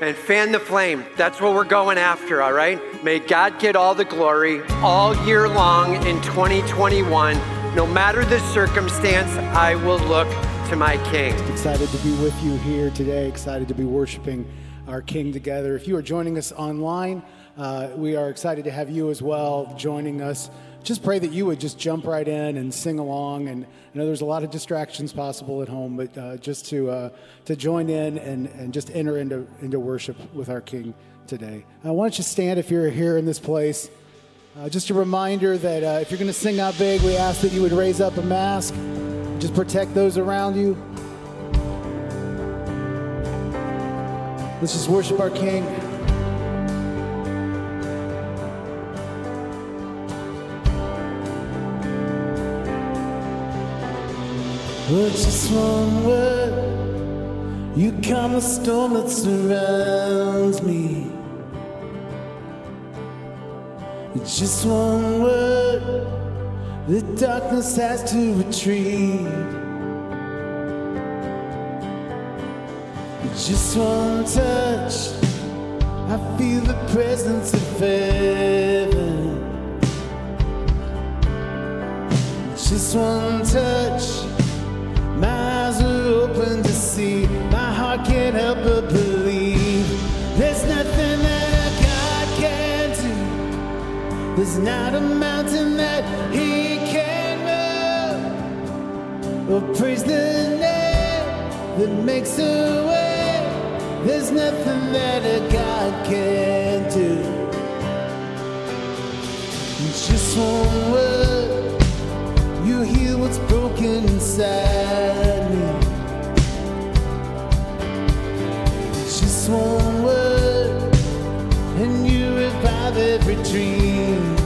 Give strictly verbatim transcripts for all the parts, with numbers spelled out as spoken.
and fan the flame. That's what we're going after, all right? May God get all the glory all year long in twenty twenty-one. No matter the circumstance, I will look to my King. Just excited to be with you here today. Excited to be worshiping our King together. If you are joining us online, uh, we are excited to have you as well joining us. Just pray that you would just jump right in and sing along. And I know there's a lot of distractions possible at home, but uh, just to uh, to join in and, and just enter into, into worship with our King today. Uh, why don't you stand if you're here in this place. Uh, just a reminder that uh, if you're going to sing out big, we ask that you would raise up a mask. Just protect those around you. Let's just worship our King. With just one word, you calm the storm that surrounds me. With just one word, the darkness has to retreat. With just one touch, I feel the presence of heaven. With just one touch, my eyes are open to see. My heart can't help but believe. There's nothing that a God can do. There's not a mountain that he can't move. Oh, praise the name that makes a way. There's nothing that a God can't do. Just one word, you heal what's broken inside me. Just one word, and you revive every dream.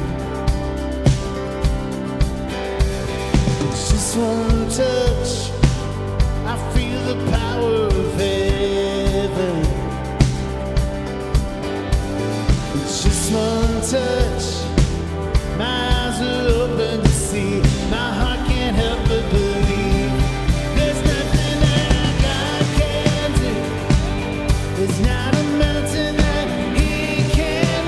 Just one touch, I feel the power of heaven. Just one touch, my eyes are open to see. My heart can't help but believe. There's nothing that a God can do. There's not a mountain that he can't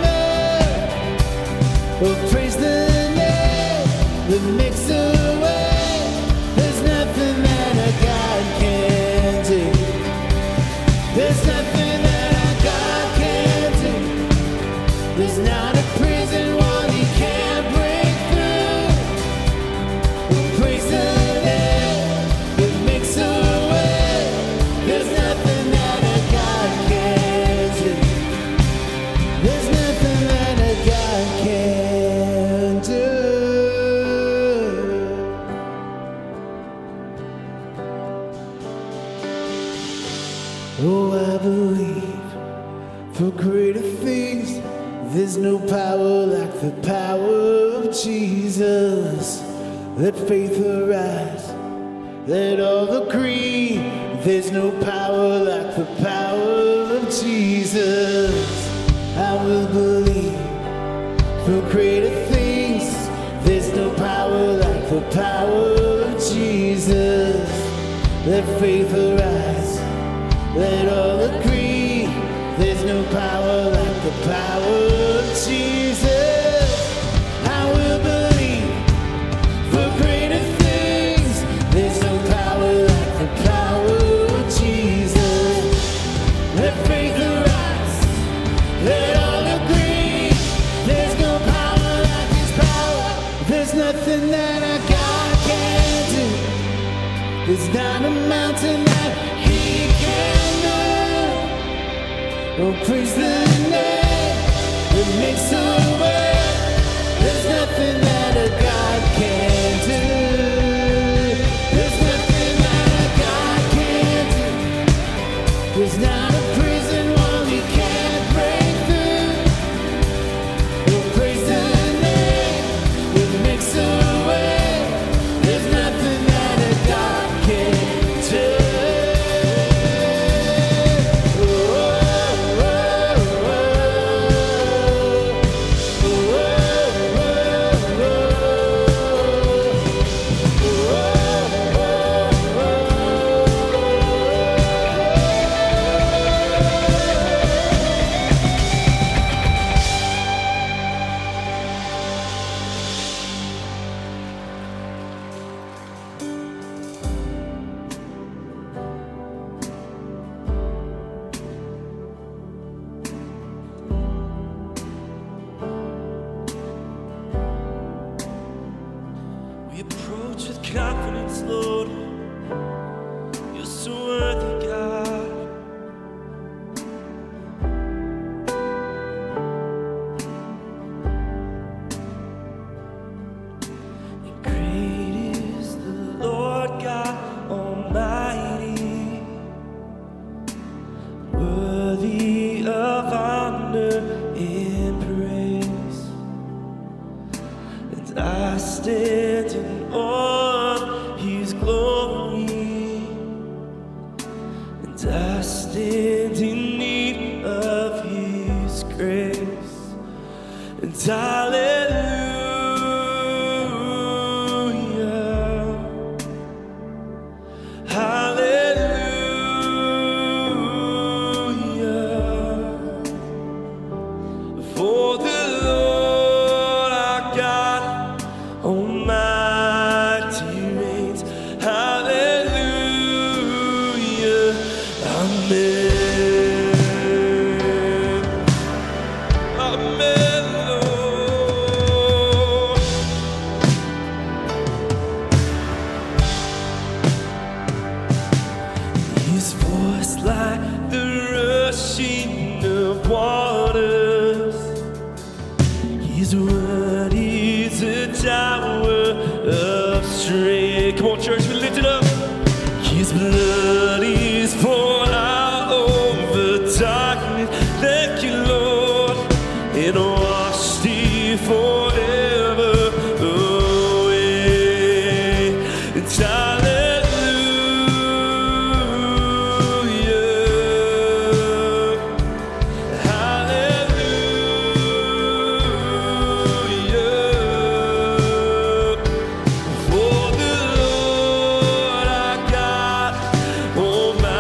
move. Well, praise the name that makes a way. There's nothing that a God can do. There's nothing that a God can do. There's not a prison one he can't break. There's no power like the power of Jesus. Let faith arise, let all agree. There's no power like the power of Jesus. I will believe for greater things. There's no power like the power of Jesus. Let faith arise, let all agree. There's no power like the power of Jesus. I will believe for greater things. There's no power like the power of Jesus. Let faith arise, let all agree. There's no power like his power. There's nothing that a God can do. There's not a mountain that he can move. Oh, praise the name. It makes a way. There's nothing that a God can't do. There's nothing that a God can't do. There's not a prison wall he can't break through. We'll praise the name. It makes a way. There's nothing that a God can't do. confidence, Lord. You're so worthy, God. And great is the Lord God Almighty, worthy of honor and praise. And I stand in awe. I stand in need of His grace, and hallelujah, hallelujah, for the Lord our God Almighty reigns, hallelujah. Amen. Amen, Lord. His voice like the rushing of waters. His word is a tower of strength. Come on, church, we lift it up. His blood is poured out darkness, thank you, Lord, and washed thee forever away. It's hallelujah, hallelujah, for the Lord our God Almighty.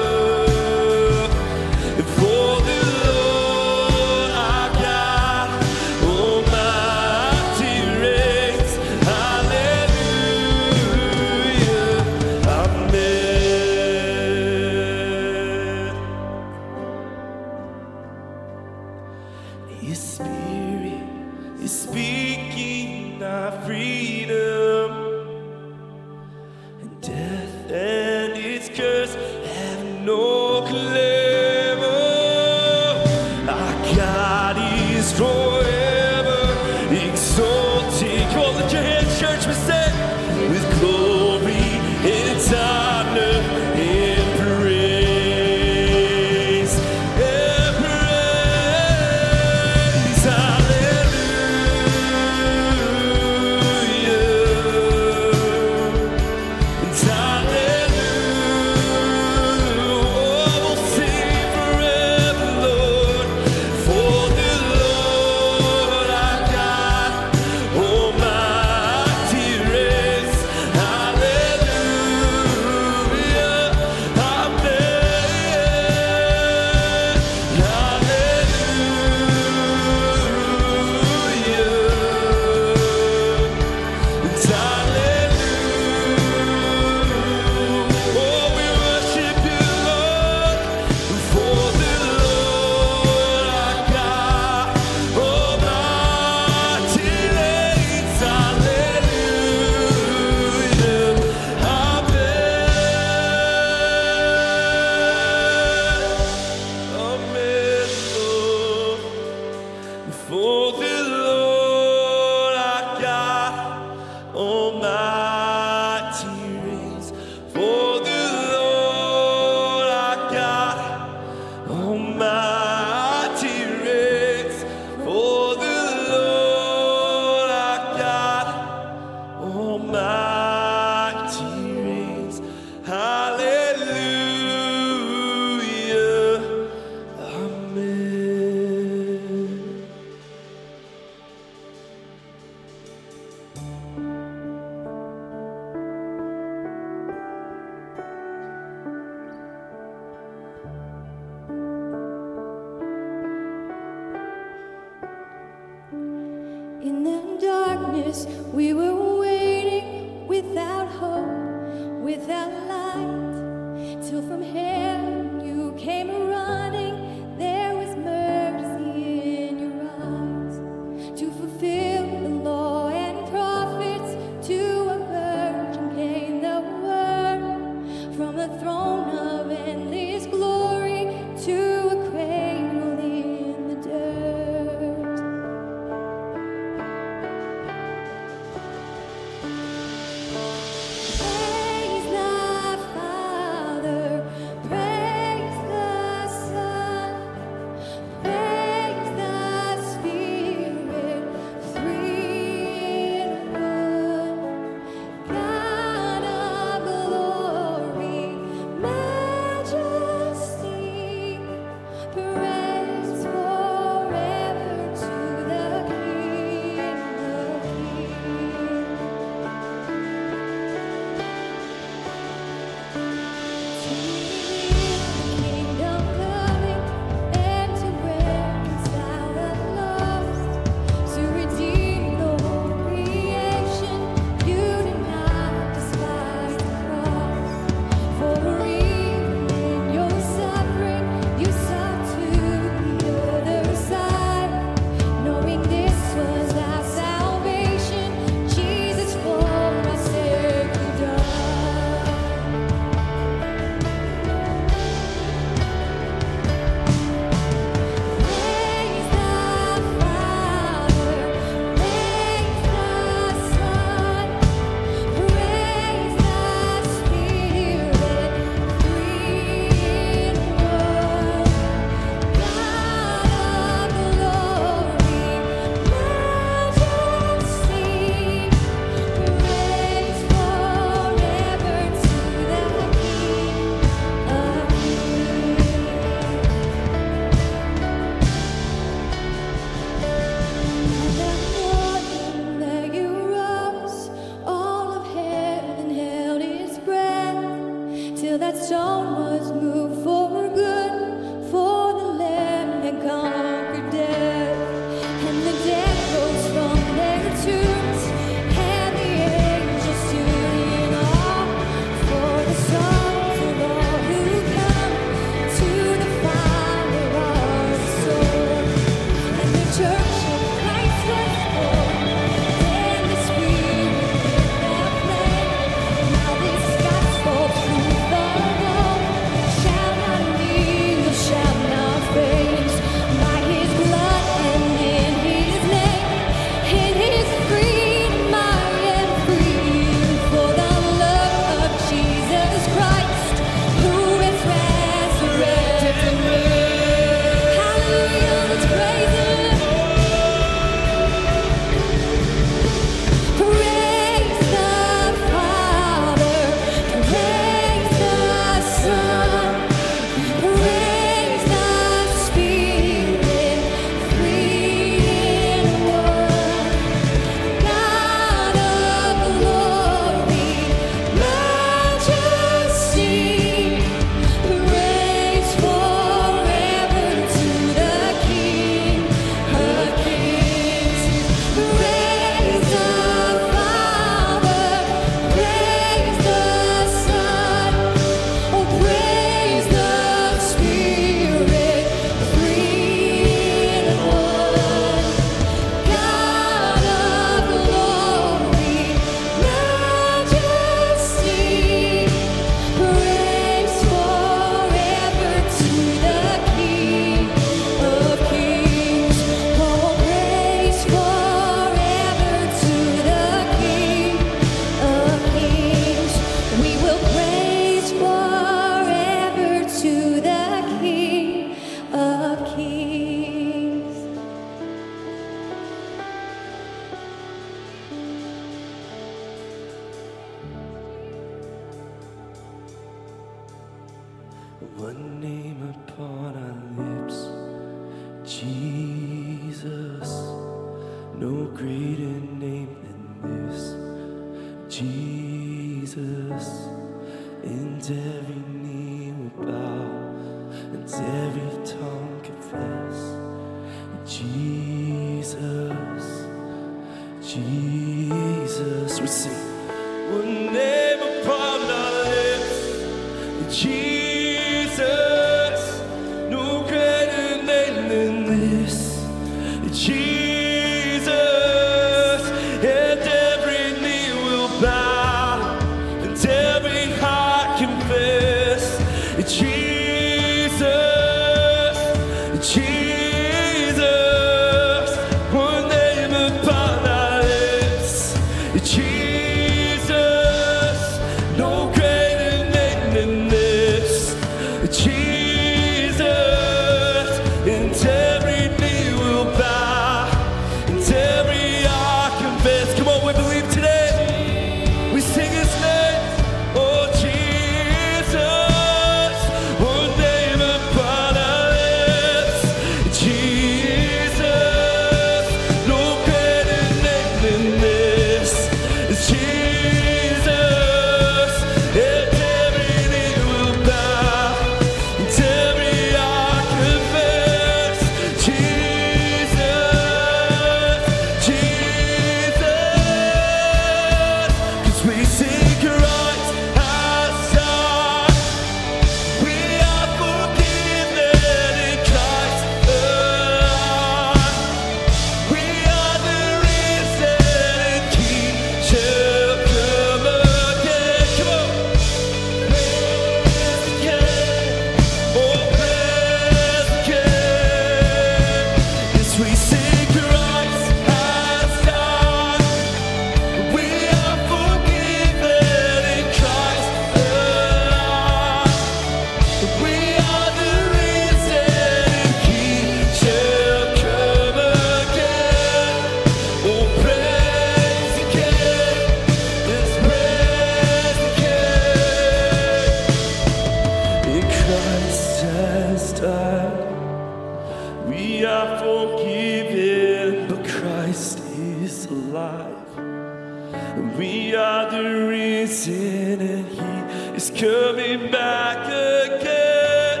is coming back again.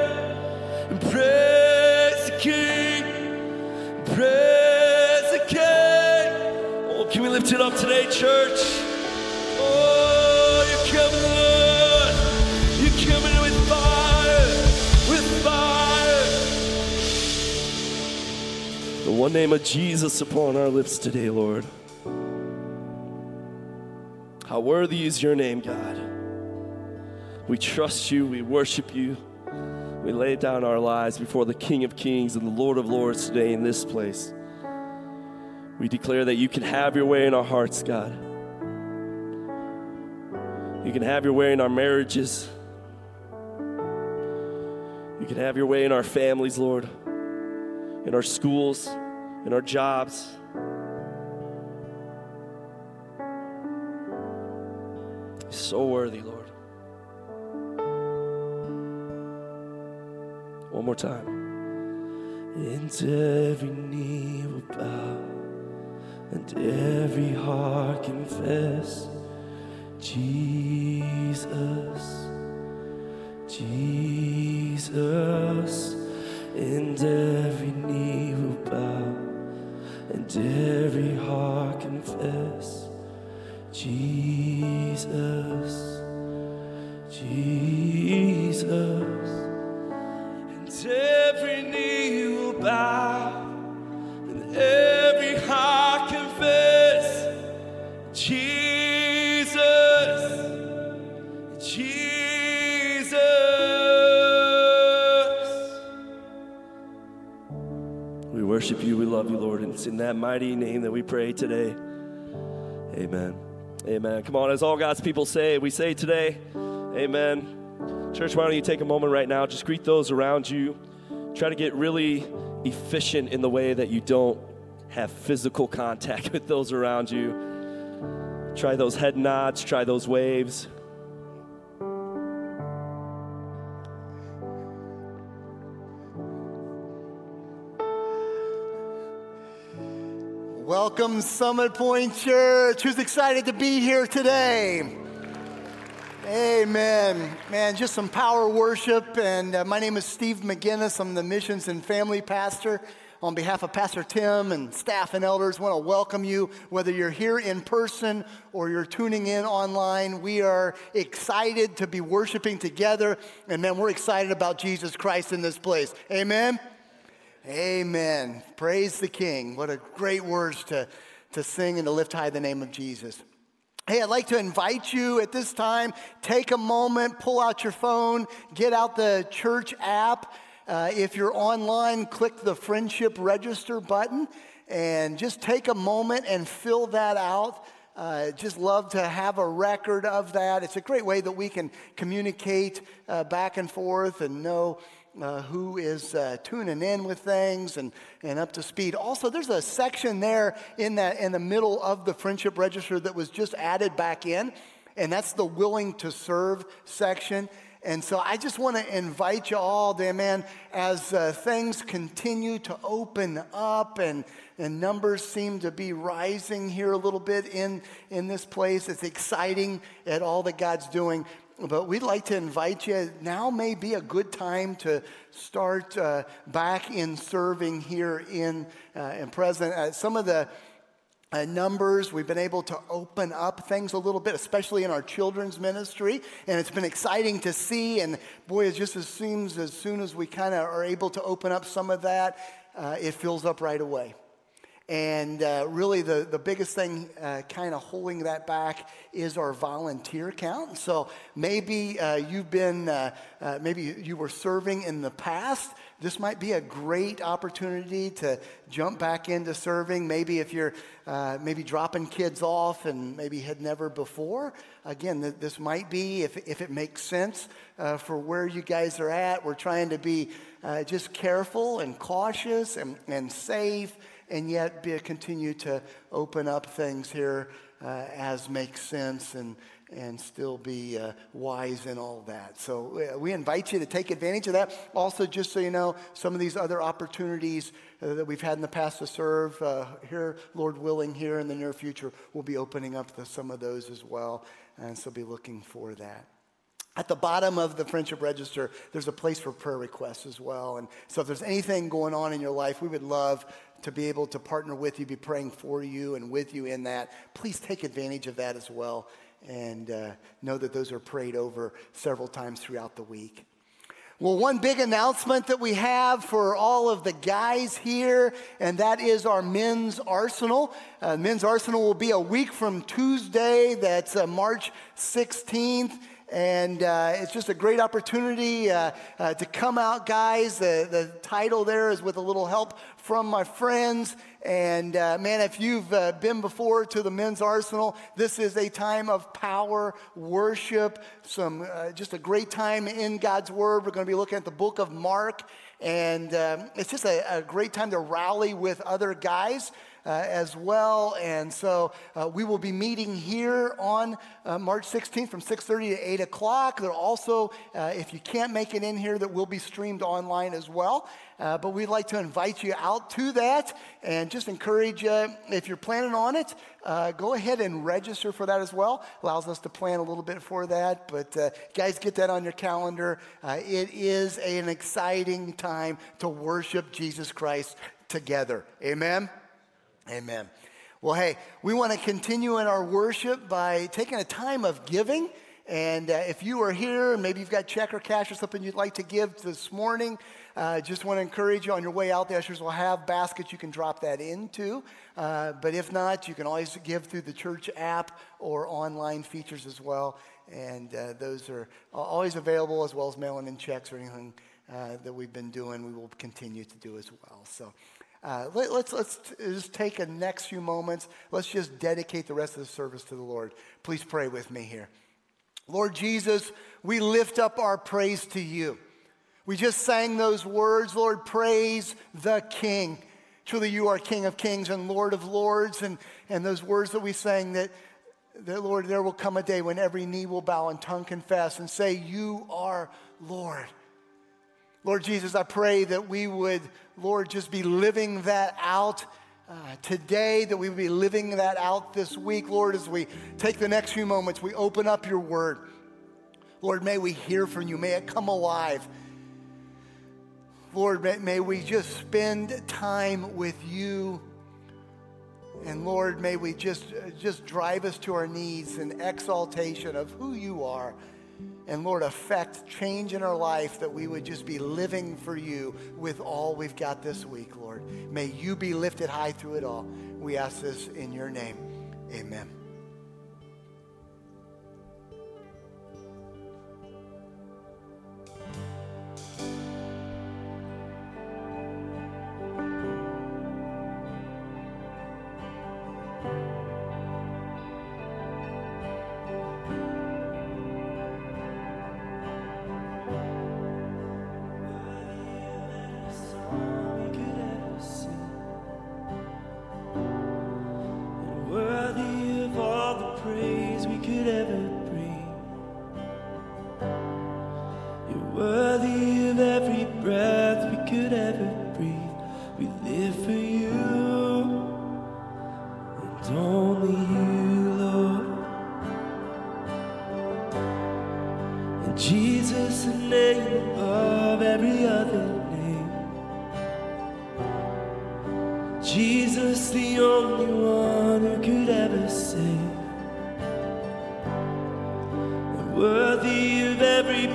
And praise the King, praise the King. Oh, can we lift it up today, church? Oh, you're coming, Lord. You're coming with fire, with fire. The one name of Jesus upon our lips today, Lord. How worthy is your name, God. We trust you, we worship you, we lay down our lives before the King of Kings and the Lord of Lords today in this place. We declare that you can have your way in our hearts, God. You can have your way in our marriages. You can have your way in our families, Lord, in our schools, in our jobs. So worthy, Lord. One more time. And every knee will bow, and every heart confess, Jesus, Jesus. And every knee will bow, and every heart confess, Jesus, Jesus. And every knee will bow, and every heart confess, Jesus, Jesus. We worship you, we love you, Lord, and it's in that mighty name that we pray today. Amen. Amen. Come on, as all God's people say, we say today, amen. Church, why don't you take a moment right now, just greet those around you. Try to get really efficient in the way that you don't have physical contact with those around you. Try those head nods, try those waves. Welcome, Summit Point Church. Who's excited to be here today? Amen. Man, just some power worship. And uh, my name is Steve McGinnis. I'm the missions and family pastor. On behalf of Pastor Tim and staff and elders, I want to welcome you, whether you're here in person or you're tuning in online. We are excited to be worshiping together. And man, we're excited about Jesus Christ in this place. Amen. Amen. Praise the King. What a great words to, to sing and to lift high the name of Jesus. Hey, I'd like to invite you at this time, take a moment, pull out your phone, get out the church app. Uh, if you're online, click the Friendship Register button and just take a moment and fill that out. Uh, just love to have a record of that. It's a great way that we can communicate uh, back and forth and know Uh, who is uh, tuning in with things and, and up to speed. Also, there's a section there in that in the middle of the Friendship Register that was just added back in, and that's the Willing to Serve section. And so I just want to invite you all, there, man, as uh, things continue to open up and, and numbers seem to be rising here a little bit in, in this place. It's exciting at all that God's doing. But we'd like to invite you, now may be a good time to start uh, back in serving here in uh, in present. Uh, some of the uh, numbers, we've been able to open up things a little bit, especially in our children's ministry. And it's been exciting to see. And boy, it just seems as soon as we kind of are able to open up some of that, uh, it fills up right away. And uh, really the, the biggest thing uh, kind of holding that back is our volunteer count. So maybe uh, you've been, uh, uh, maybe you were serving in the past. This might be a great opportunity to jump back into serving. Maybe if you're uh, maybe dropping kids off and maybe had never before. Again, th- this might be, if, if it makes sense uh, for where you guys are at. We're trying to be uh, just careful and cautious and, and safe. And yet be, continue to open up things here uh, as makes sense and and still be uh, wise in all that. So uh, we invite you to take advantage of that. Also, just so you know, some of these other opportunities uh, that we've had in the past to serve uh, here, Lord willing, here in the near future, we'll be opening up the, some of those as well. And so be looking for that. At the bottom of the friendship register, there's a place for prayer requests as well. And so if there's anything going on in your life, we would love to be able to partner with you, be praying for you and with you in that. Please take advantage of that as well. And uh, know that those are prayed over several times throughout the week. Well, one big announcement that we have for all of the guys here, and that is our men's arsenal. Uh, men's arsenal will be a week from Tuesday. That's uh, March sixteenth. And uh, it's just a great opportunity uh, uh, to come out, guys. The, the title there is With a Little Help from My Friends. And uh, man, if you've uh, been before to the men's arsenal, this is a time of power, worship, some uh, just a great time in God's Word. We're going to be looking at the book of Mark. And um, it's just a, a great time to rally with other guys. Uh, as well, and so uh, we will be meeting here on uh, March sixteenth from six thirty to eight o'clock. There also, uh, if you can't make it in here, that will be streamed online as well. Uh, but we'd like to invite you out to that and just encourage you, uh, if you're planning on it, uh, go ahead and register for that as well. Allows us to plan a little bit for that, but uh, guys, get that on your calendar. Uh, it is an exciting time to worship Jesus Christ together. Amen? Amen. Well, hey, we want to continue in our worship by taking a time of giving. And uh, if you are here, maybe you've got check or cash or something you'd like to give this morning, uh, just want to encourage you on your way out. The ushers will have baskets you can drop that into. Uh, but if not, you can always give through the church app or online features as well. And uh, those are always available, as well as mailing in checks or anything uh, that we've been doing. We will continue to do as well. So. Uh, let, let's let's just take the next few moments. Let's just dedicate the rest of the service to the Lord. Please pray with me here. Lord Jesus, we lift up our praise to you. We just sang those words, Lord, praise the King. Truly you are King of Kings and Lord of Lords. And, and those words that we sang that, that, Lord, there will come a day when every knee will bow and tongue confess and say, you are Lord. Lord Jesus, I pray that we would, Lord, just be living that out uh, today, that we would be living that out this week. Lord, as we take the next few moments, we open up your word. Lord, may we hear from you. May it come alive. Lord, may, may we just spend time with you. And Lord, may we just, just drive us to our knees in exaltation of who you are. And Lord, affect change in our life that we would just be living for you with all we've got this week, Lord. May you be lifted high through it all. We ask this in your name. Amen. Worthy of every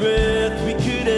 breath we could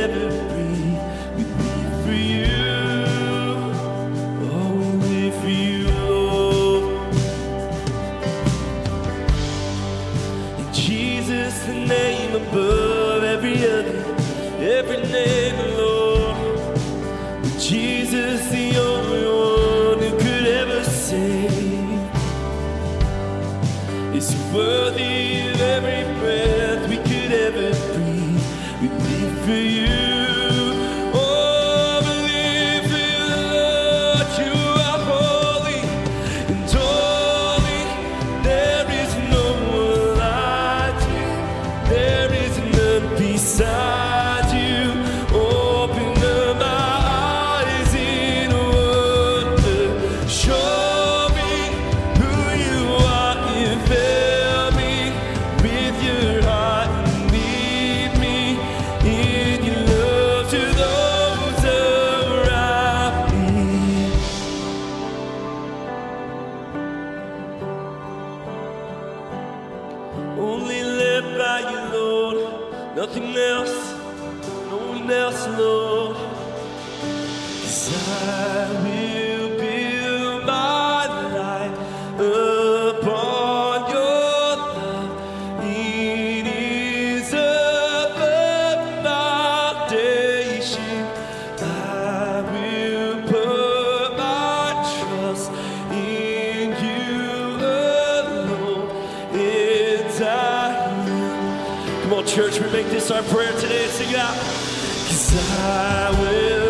nothing else, no one else, Lord. 'Cause I will build my life upon your love. It is above foundation. I will put my trust in you alone. It's I. Come on, church, we make this our prayer today. Sing it out. 'Cause I will.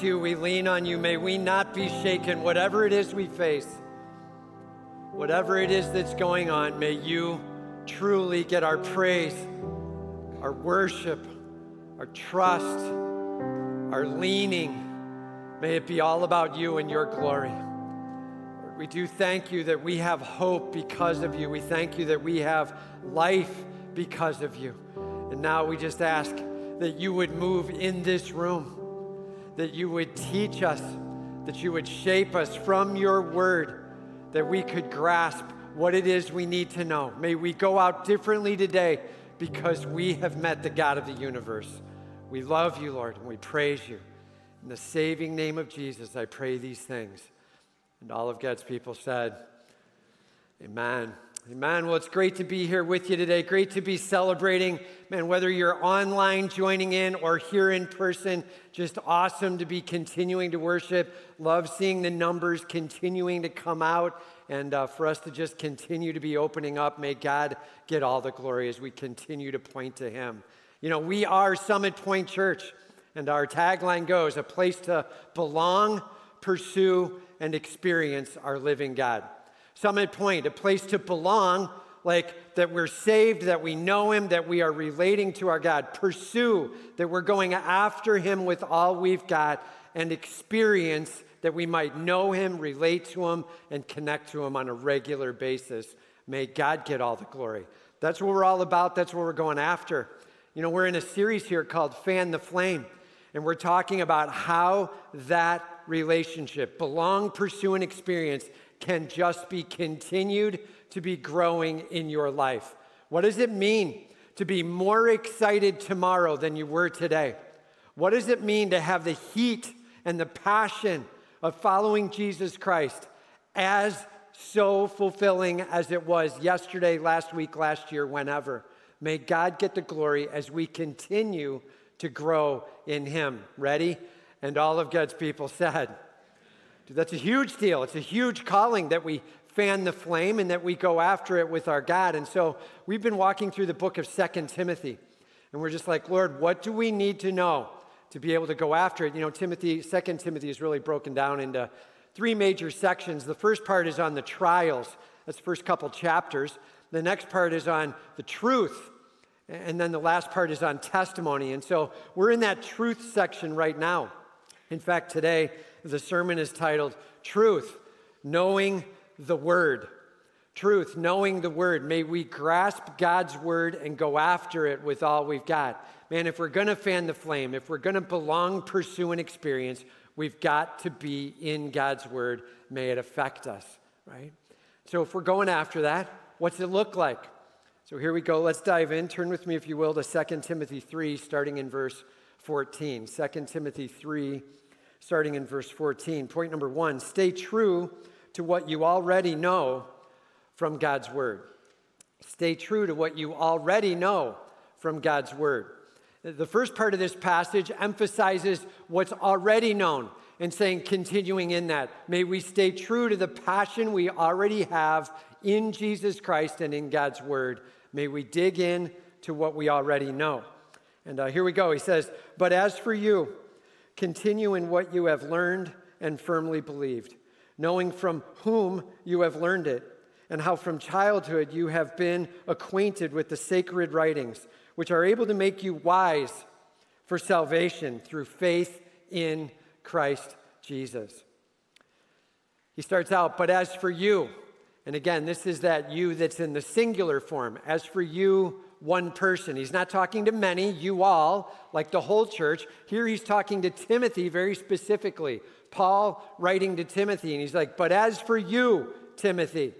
To you, we lean on you. May we not be shaken. Whatever it is we face, whatever it is that's going on, may you truly get our praise, our worship, our trust, our leaning. May it be all about you and your glory. Lord, we do thank you that we have hope because of you. We thank you that we have life because of you. And now we just ask that you would move in this room, that you would teach us, that you would shape us from your word, that we could grasp what it is we need to know. May we go out differently today because we have met the God of the universe. We love you, Lord, and we praise you. In the saving name of Jesus, I pray these things. And all of God's people said, amen. Amen. Well, it's great to be here with you today. Great to be celebrating. Man, whether you're online joining in or here in person, just awesome to be continuing to worship. Love seeing the numbers continuing to come out and uh, for us to just continue to be opening up. May God get all the glory as we continue to point to him. You know, we are Summit Point Church, and our tagline goes, a place to belong, pursue, and experience our living God. Summit Point, a place to belong, like that we're saved, that we know him, that we are relating to our God. Pursue, that we're going after him with all we've got, and experience that we might know him, relate to him, and connect to him on a regular basis. May God get all the glory. That's what we're all about. That's what we're going after. You know, we're in a series here called Fan the Flame, and we're talking about how that relationship, belong, pursue, and experience, can just be continued to be growing in your life. What does it mean to be more excited tomorrow than you were today? What does it mean to have the heat and the passion of following Jesus Christ as so fulfilling as it was yesterday, last week, last year, whenever? May God get the glory as we continue to grow in him. Ready? And all of God's people said, that's a huge deal. It's a huge calling that we fan the flame and that we go after it with our God. And so we've been walking through the book of Second Timothy, and we're just like, Lord, what do we need to know to be able to go after it. You know, Timothy, Second Timothy is really broken down into three major sections. The first part is on the trials. That's the first couple chapters. The next part is on the truth. And then the last part is on testimony. And so we're in that truth section right now. In fact, today, the sermon is titled, Truth, Knowing the Word. Truth, knowing the Word. May we grasp God's Word and go after it with all we've got. Man, if we're going to fan the flame, if we're going to belong, pursue, and experience, we've got to be in God's Word. May it affect us, right? So if we're going after that, what's it look like? So here we go. Let's dive in. Turn with me, if you will, to Second Timothy three, starting in verse fourteen. Second Timothy three, starting in verse fourteen. Point number one, stay true to what you already know from God's Word. Stay true to what you already know from God's Word. The first part of this passage emphasizes what's already known and saying, continuing in that, may we stay true to the passion we already have in Jesus Christ and in God's Word. May we dig in to what we already know. And uh, here we go. He says, but as for you, continue in what you have learned and firmly believed, knowing from whom you have learned it, and how from childhood you have been acquainted with the sacred writings, which are able to make you wise for salvation through faith in Christ Jesus. He starts out, but as for you, and again, this is that you that's in the singular form. As for you, one person. He's not talking to many, you all, like the whole church. Here he's talking to Timothy very specifically. Paul writing to Timothy, and he's like, but as for you, Timothy.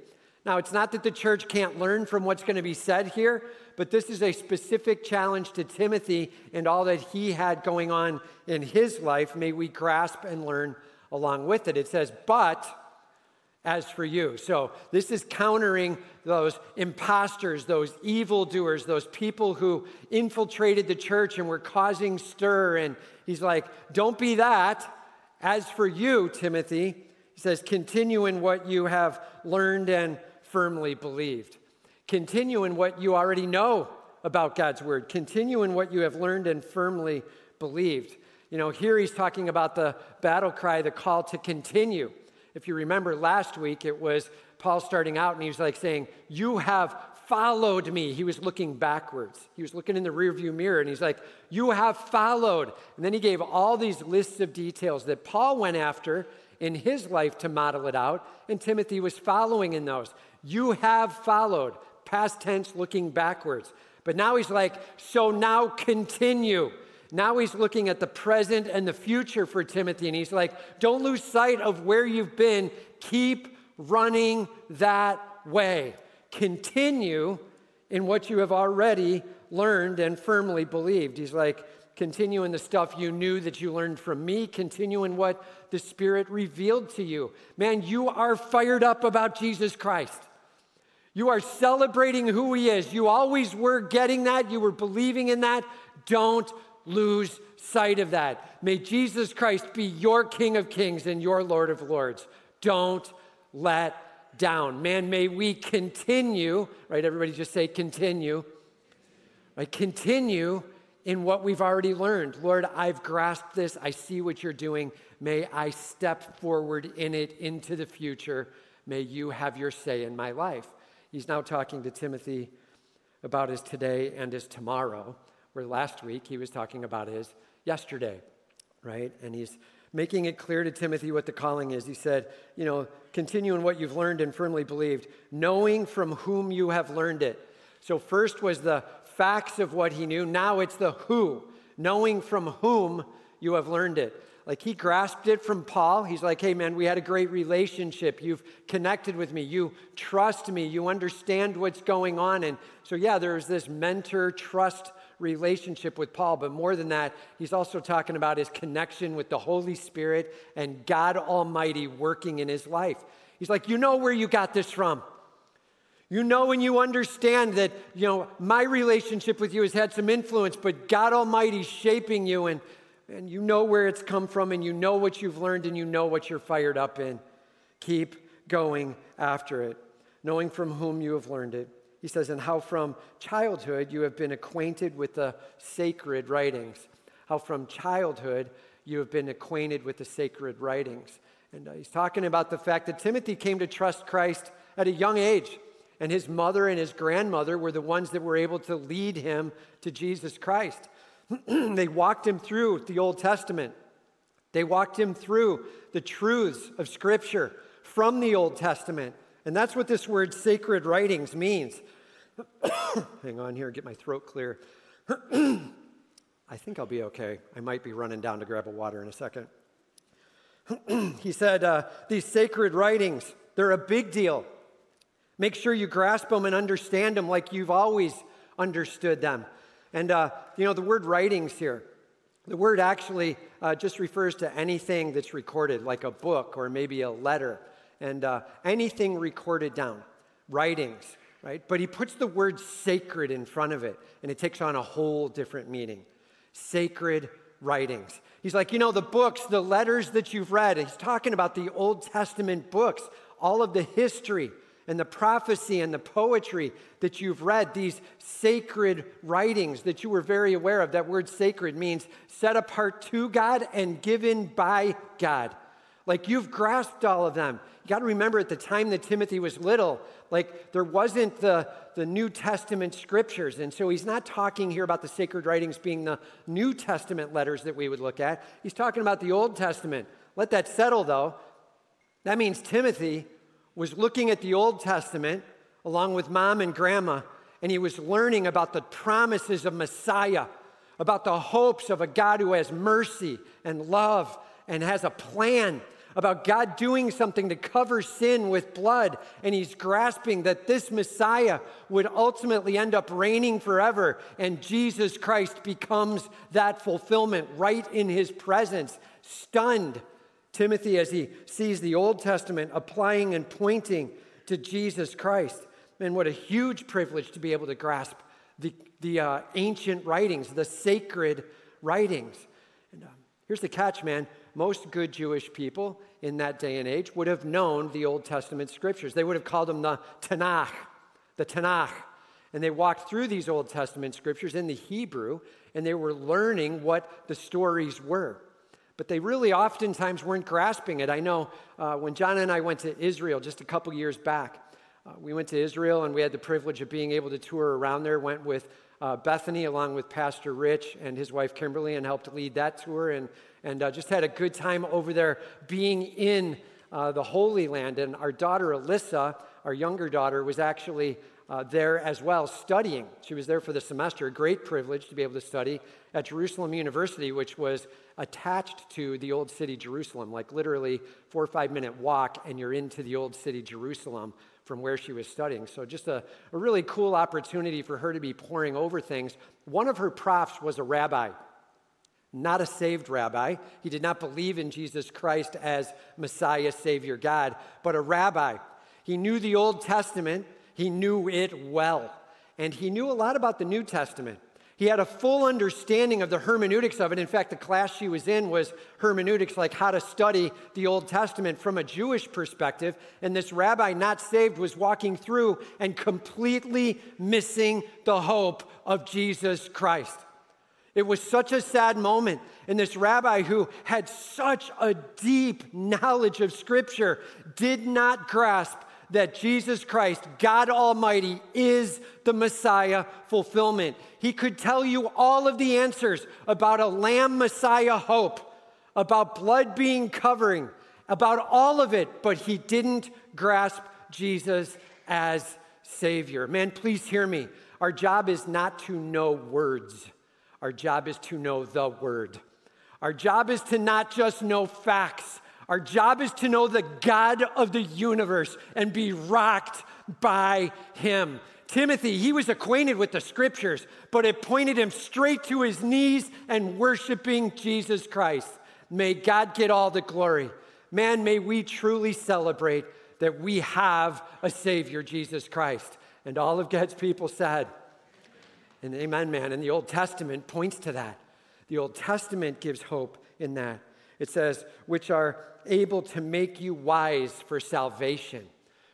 Now, it's not that the church can't learn from what's going to be said here, but this is a specific challenge to Timothy and all that he had going on in his life. May we grasp and learn along with it. It says, but as for you. So this is countering those imposters, those evildoers, those people who infiltrated the church and were causing stir. And he's like, don't be that. As for you, Timothy, he says, continue in what you have learned and firmly believed. Continue in what you already know about God's Word. Continue in what you have learned and firmly believed. You know, here he's talking about the battle cry, the call to continue. If you remember last week, it was Paul starting out and he was like saying, you have followed me. He was looking backwards. He was looking in the rearview mirror and he's like, you have followed. And then he gave all these lists of details that Paul went after in his life to model it out. And Timothy was following in those. You have followed. Past tense, looking backwards. But now he's like, so now continue. Now he's looking at the present and the future for Timothy. And he's like, don't lose sight of where you've been. Keep running that way. Continue in what you have already learned and firmly believed. He's like, continue in the stuff you knew that you learned from me. Continue in what the Spirit revealed to you. Man, you are fired up about Jesus Christ. You are celebrating who he is. You always were getting that. You were believing in that. Don't lose sight of that. May Jesus Christ be your King of Kings and your Lord of Lords. Don't let down. Man, may we continue, right? Everybody just say continue. Right? Continue in what we've already learned. Lord, I've grasped this. I see what you're doing. May I step forward in it into the future. May you have your say in my life. He's now talking to Timothy about his today and his tomorrow, where last week he was talking about his yesterday, right? And he's making it clear to Timothy what the calling is. He said, you know, continue in what you've learned and firmly believed, knowing from whom you have learned it. So first was the facts of what he knew. Now it's the who, knowing from whom you have learned it. Like he grasped it from Paul. He's like, hey, man, we had a great relationship. You've connected with me. You trust me. You understand what's going on. And so, yeah, there's this mentor trust relationship with Paul. But more than that, he's also talking about his connection with the Holy Spirit and God Almighty working in his life. He's like, you know where you got this from. You know, and you understand that, you know, my relationship with you has had some influence, but God Almighty's shaping you, and And you know where it's come from, and you know what you've learned, and you know what you're fired up in. Keep going after it, knowing from whom you have learned it. He says, and how from childhood you have been acquainted with the sacred writings. how from childhood you have been acquainted with the sacred writings. And uh, he's talking about the fact that Timothy came to trust Christ at a young age, and his mother and his grandmother were the ones that were able to lead him to Jesus Christ. They walked him through the Old Testament. They walked him through the truths of Scripture from the Old Testament. And that's what this word sacred writings means. Hang on here, get my throat clear. I think I'll be okay. I might be running down to grab a water in a second. He said, uh, these sacred writings, they're a big deal. Make sure you grasp them and understand them like you've always understood them. And, uh, you know, the word writings here, the word actually uh, just refers to anything that's recorded, like a book or maybe a letter, and uh, anything recorded down, writings, right? But he puts the word sacred in front of it, and it takes on a whole different meaning. Sacred writings. He's like, you know, the books, the letters that you've read, he's talking about the Old Testament books, all of the history and the prophecy and the poetry that you've read, these sacred writings that you were very aware of. That word sacred means set apart to God and given by God. Like you've grasped all of them. You got to remember at the time that Timothy was little, like there wasn't the, the New Testament scriptures. And so he's not talking here about the sacred writings being the New Testament letters that we would look at. He's talking about the Old Testament. Let that settle though. That means Timothy was looking at the Old Testament along with mom and grandma, and he was learning about the promises of Messiah, about the hopes of a God who has mercy and love and has a plan, about God doing something to cover sin with blood. And he's grasping that this Messiah would ultimately end up reigning forever, and Jesus Christ becomes that fulfillment right in his presence. Stunned Timothy, as he sees the Old Testament applying and pointing to Jesus Christ. Man, what a huge privilege to be able to grasp the, the uh, ancient writings, the sacred writings. And uh, here's the catch, man. Most good Jewish people in that day and age would have known the Old Testament scriptures. They would have called them the Tanakh, the Tanakh. And they walked through these Old Testament scriptures in the Hebrew, and they were learning what the stories were. But they really oftentimes weren't grasping it. I know uh, when John and I went to Israel just a couple years back, uh, we went to Israel and we had the privilege of being able to tour around there, went with uh, Bethany along with Pastor Rich and his wife Kimberly and helped lead that tour, and, and uh, just had a good time over there being in uh, the Holy Land. And our daughter Alyssa, our younger daughter, was actually uh, there as well studying. She was there for the semester, a great privilege to be able to study at Jerusalem University, which was attached to the old city Jerusalem, like literally four or five minute walk and you're into the old city Jerusalem from where she was studying. So just a, a really cool opportunity for her to be poring over things. One of her profs was a rabbi, not a saved rabbi. He did not believe in Jesus Christ as Messiah, Savior, God, but a rabbi. He knew the Old Testament. He knew it well. And he knew a lot about the New Testament. He had a full understanding of the hermeneutics of it. In fact, the class she was in was hermeneutics, like how to study the Old Testament from a Jewish perspective. And this rabbi, not saved, was walking through and completely missing the hope of Jesus Christ. It was such a sad moment. And this rabbi, who had such a deep knowledge of Scripture, did not grasp that Jesus Christ, God Almighty, is the Messiah fulfillment. He could tell you all of the answers about a Lamb Messiah hope, about blood being covering, about all of it, but he didn't grasp Jesus as Savior. Man, please hear me. Our job is not to know words. Our job is to know the Word. Our job is to not just know facts. Our job is to know the God of the universe and be rocked by him. Timothy, he was acquainted with the scriptures, but it pointed him straight to his knees and worshiping Jesus Christ. May God get all the glory. Man, may we truly celebrate that we have a Savior, Jesus Christ. And all of God's people said, and amen, man. And the Old Testament points to that. The Old Testament gives hope in that. It says, which are able to make you wise for salvation.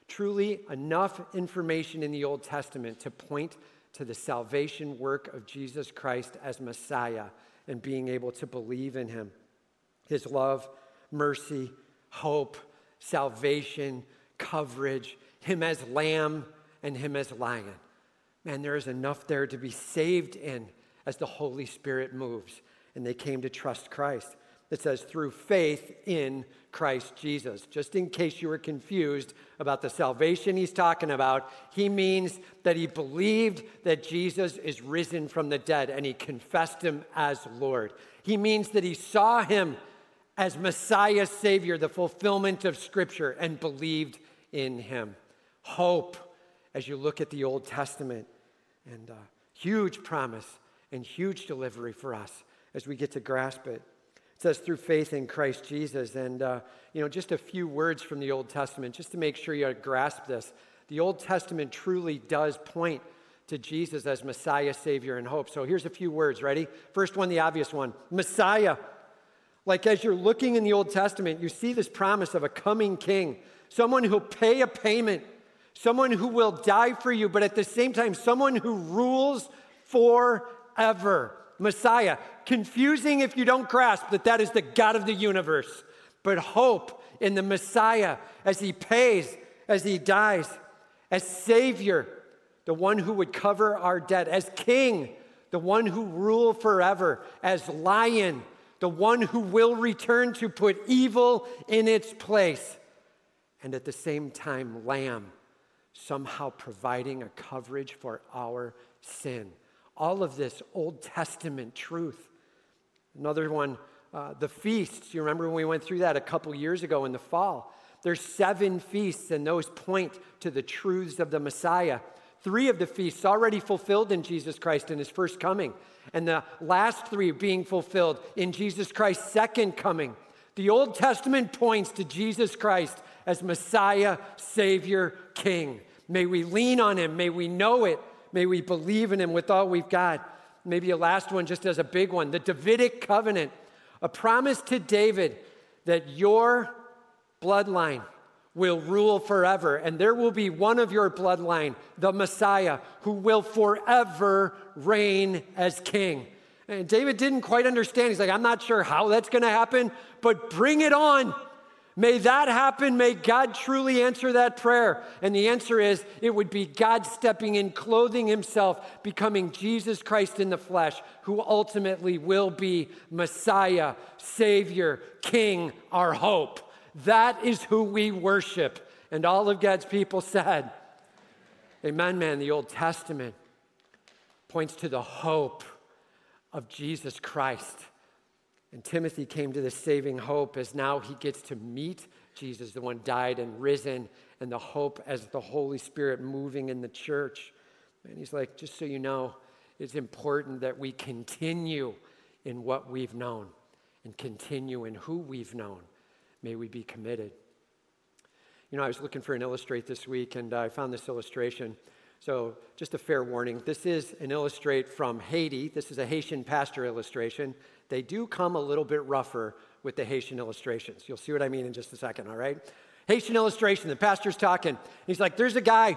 Truly enough information in the Old Testament to point to the salvation work of Jesus Christ as Messiah and being able to believe in him. His love, mercy, hope, salvation, coverage, him as lamb and him as lion. Man, there is enough there to be saved in as the Holy Spirit moves. And they came to trust Christ. It says through faith in Christ Jesus. Just in case you were confused about the salvation he's talking about, he means that he believed that Jesus is risen from the dead and he confessed him as Lord. He means that he saw him as Messiah, Savior, the fulfillment of Scripture, and believed in him. Hope, as you look at the Old Testament, and uh, huge promise and huge delivery for us as we get to grasp it. It says through faith in Christ Jesus. And, uh, you know, just a few words from the Old Testament, just to make sure you grasp this. The Old Testament truly does point to Jesus as Messiah, Savior, and hope. So here's a few words. Ready? First one, the obvious one, Messiah. Like as you're looking in the Old Testament, you see this promise of a coming king, someone who'll pay a payment, someone who will die for you, but at the same time, someone who rules forever. Messiah. Confusing if you don't grasp that that is the God of the universe. But hope in the Messiah as he pays, as he dies, as Savior, the one who would cover our debt, as King, the one who rule forever, as Lion, the one who will return to put evil in its place. And at the same time, Lamb, somehow providing a coverage for our sin. All of this Old Testament truth. Another one, uh, the feasts. You remember when we went through that a couple years ago in the fall? There's seven feasts, and those point to the truths of the Messiah. Three of the feasts already fulfilled in Jesus Christ in his first coming, and the last three being fulfilled in Jesus Christ's second coming. The Old Testament points to Jesus Christ as Messiah, Savior, King. May we lean on him. May we know it. May we believe in him with all we've got. Maybe a last one just as a big one, the Davidic covenant, a promise to David that your bloodline will rule forever, and there will be one of your bloodline, the Messiah, who will forever reign as king. And David didn't quite understand. He's like, I'm not sure how that's going to happen, but bring it on. May that happen. May God truly answer that prayer. And the answer is, it would be God stepping in, clothing himself, becoming Jesus Christ in the flesh, who ultimately will be Messiah, Savior, King, our hope. That is who we worship. And all of God's people said, amen, man. The Old Testament points to the hope of Jesus Christ. And Timothy came to the saving hope as now he gets to meet Jesus, the one died and risen, and the hope as the Holy Spirit moving in the church. And he's like, just so you know, it's important that we continue in what we've known and continue in who we've known. May we be committed. You know, I was looking for an illustrate this week, and I found this illustration. So just a fair warning, this is an illustrate from Haiti. This is a Haitian pastor illustration. They do come a little bit rougher with the Haitian illustrations. You'll see what I mean in just a second, all right? Haitian illustration, the pastor's talking. He's like, there's a guy.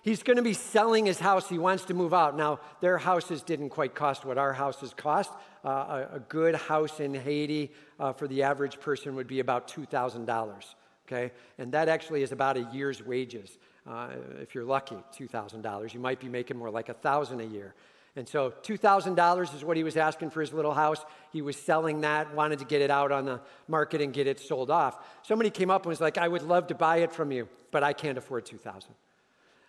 He's going to be selling his house. He wants to move out. Now, their houses didn't quite cost what our houses cost. Uh, a, a good house in Haiti uh, for the average person would be about two thousand dollars, okay? And that actually is about a year's wages. Uh, if you're lucky, two thousand dollars. You might be making more like one thousand dollars a year. And so two thousand dollars is what he was asking for his little house. He was selling that, wanted to get it out on the market and get it sold off. Somebody came up and was like, I would love to buy it from you, but I can't afford two thousand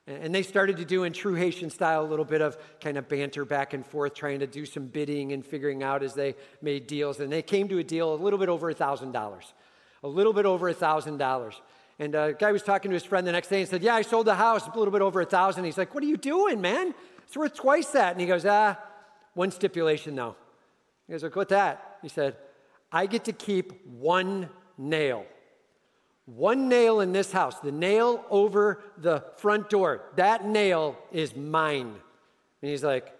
dollars. And they started to do, in true Haitian style, a little bit of kind of banter back and forth, trying to do some bidding and figuring out as they made deals. And they came to a deal a little bit over one thousand dollars, a little bit over one thousand dollars. And a guy was talking to his friend the next day and said, yeah, I sold the house a little bit over one thousand dollars. He's like, what are you doing, man? It's worth twice that. And he goes, ah, one stipulation though. He goes, what's that? He said, I get to keep one nail. One nail in this house, the nail over the front door. That nail is mine. And he's like,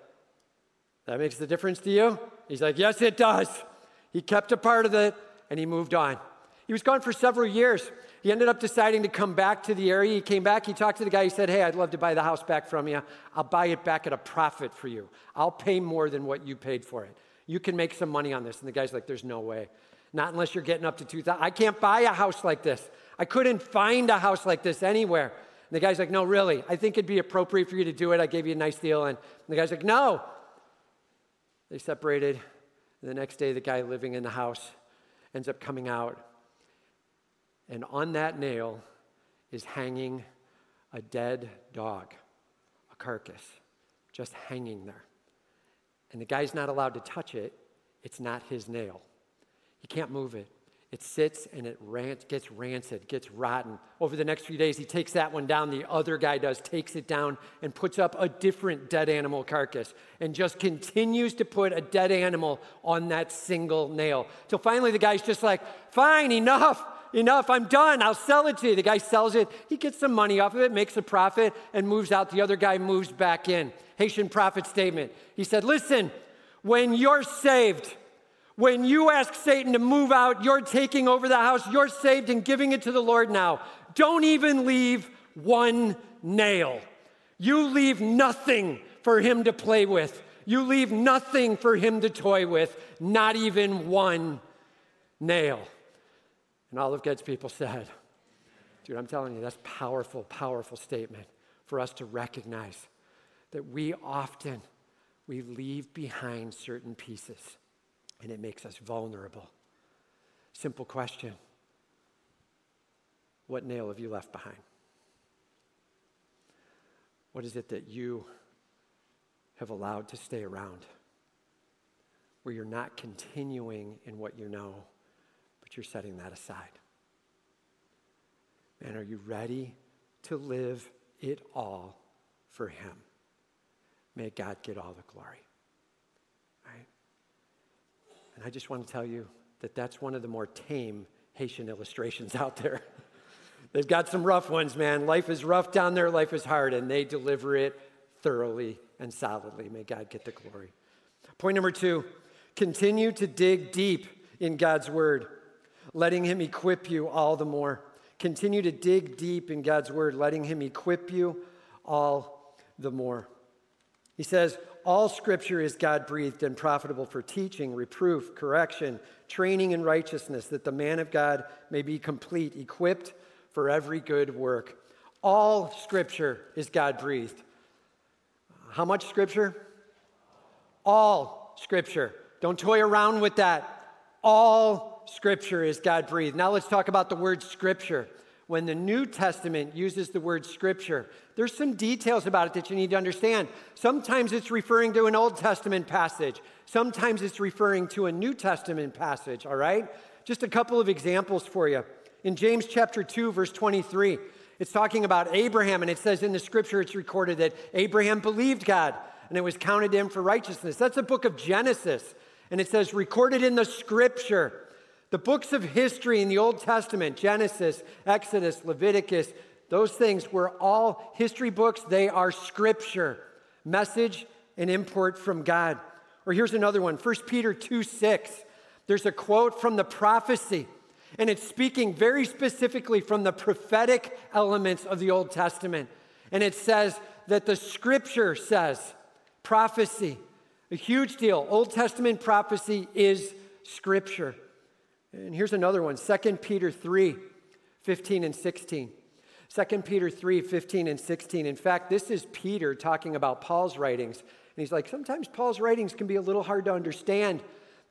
that makes the difference to you? He's like, yes, it does. He kept a part of it and he moved on. He was gone for several years. He ended up deciding to come back to the area. He came back, he talked to the guy, he said, hey, I'd love to buy the house back from you. I'll buy it back at a profit for you. I'll pay more than what you paid for it. you can make some money on this. And the guy's like, there's no way. Not unless you're getting up to two thousand. I can't buy a house like this. I couldn't find a house like this anywhere. And the guy's like, no, really, I think it'd be appropriate for you to do it. I gave you a nice deal. And the guy's like, no. They separated. The next day, the guy living in the house ends up coming out. And on that nail is hanging a dead dog, a carcass, just hanging there. And the guy's not allowed to touch it. It's not his nail. He can't move it. It sits and it rant, gets rancid, gets rotten. Over the next few days, he takes that one down. The other guy does, takes it down and puts up a different dead animal carcass and just continues to put a dead animal on that single nail. Till finally the guy's just like, fine, enough, enough, I'm done. I'll sell it to you. The guy sells it. He gets some money off of it, makes a profit and moves out. The other guy moves back in. Haitian prophet statement. He said, listen, when you're saved, when you ask Satan to move out, you're taking over the house, you're saved and giving it to the Lord now. Don't even leave one nail. You leave nothing for him to play with. You leave nothing for him to toy with, not even one nail. And all of God's people said, dude, I'm telling you, that's powerful, powerful statement for us to recognize that we often, we leave behind certain pieces. And it makes us vulnerable. Simple question. What nail have you left behind? What is it that you have allowed to stay around? Where you're not continuing in what you know, but you're setting that aside. Man, are you ready to live it all for him? May God get all the glory. And I just want to tell you that that's one of the more tame Haitian illustrations out there. They've got some rough ones, man. Life is rough down there. Life is hard. And they deliver it thoroughly and solidly. May God get the glory. Point number two, continue to dig deep in God's word, letting him equip you all the more. Continue to dig deep in God's word, letting him equip you all the more. He says, all scripture is God-breathed and profitable for teaching, reproof, correction, training in righteousness, that the man of God may be complete, equipped for every good work. All scripture is God-breathed. How much scripture? All scripture. Don't toy around with that. All scripture is God-breathed. Now let's talk about the word scripture. When the New Testament uses the word scripture, there's some details about it that you need to understand. Sometimes it's referring to an Old Testament passage. Sometimes it's referring to a New Testament passage, all right? Just a couple of examples for you. In James chapter two, verse twenty-three, it's talking about Abraham, and it says in the scripture it's recorded that Abraham believed God, and it was counted to him for righteousness. That's the book of Genesis, and it says recorded in the scripture. The books of history in the Old Testament, Genesis, Exodus, Leviticus, those things were all history books. They are scripture, message and import from God. Or here's another one, First Peter two six. There's a quote from the prophecy, and it's speaking very specifically from the prophetic elements of the Old Testament. And it says that the scripture says prophecy, a huge deal. Old Testament prophecy is scripture. And here's another one, Second Peter three fifteen and sixteen. Second Peter three fifteen and sixteen. In fact, this is Peter talking about Paul's writings. And he's like, sometimes Paul's writings can be a little hard to understand,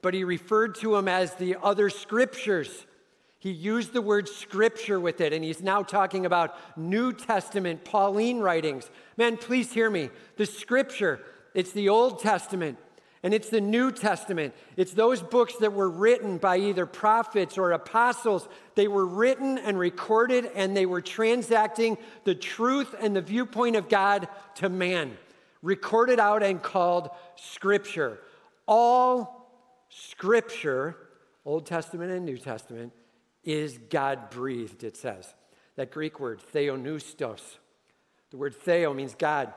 but he referred to them as the other scriptures. He used the word scripture with it, and he's now talking about New Testament Pauline writings. Man, please hear me. The scripture, it's the Old Testament. And it's the New Testament. It's those books that were written by either prophets or apostles. They were written and recorded, and they were transacting the truth and the viewpoint of God to man. Recorded out and called Scripture. All Scripture, Old Testament and New Testament, is God-breathed, it says. That Greek word, theonoustos. The word theo means God,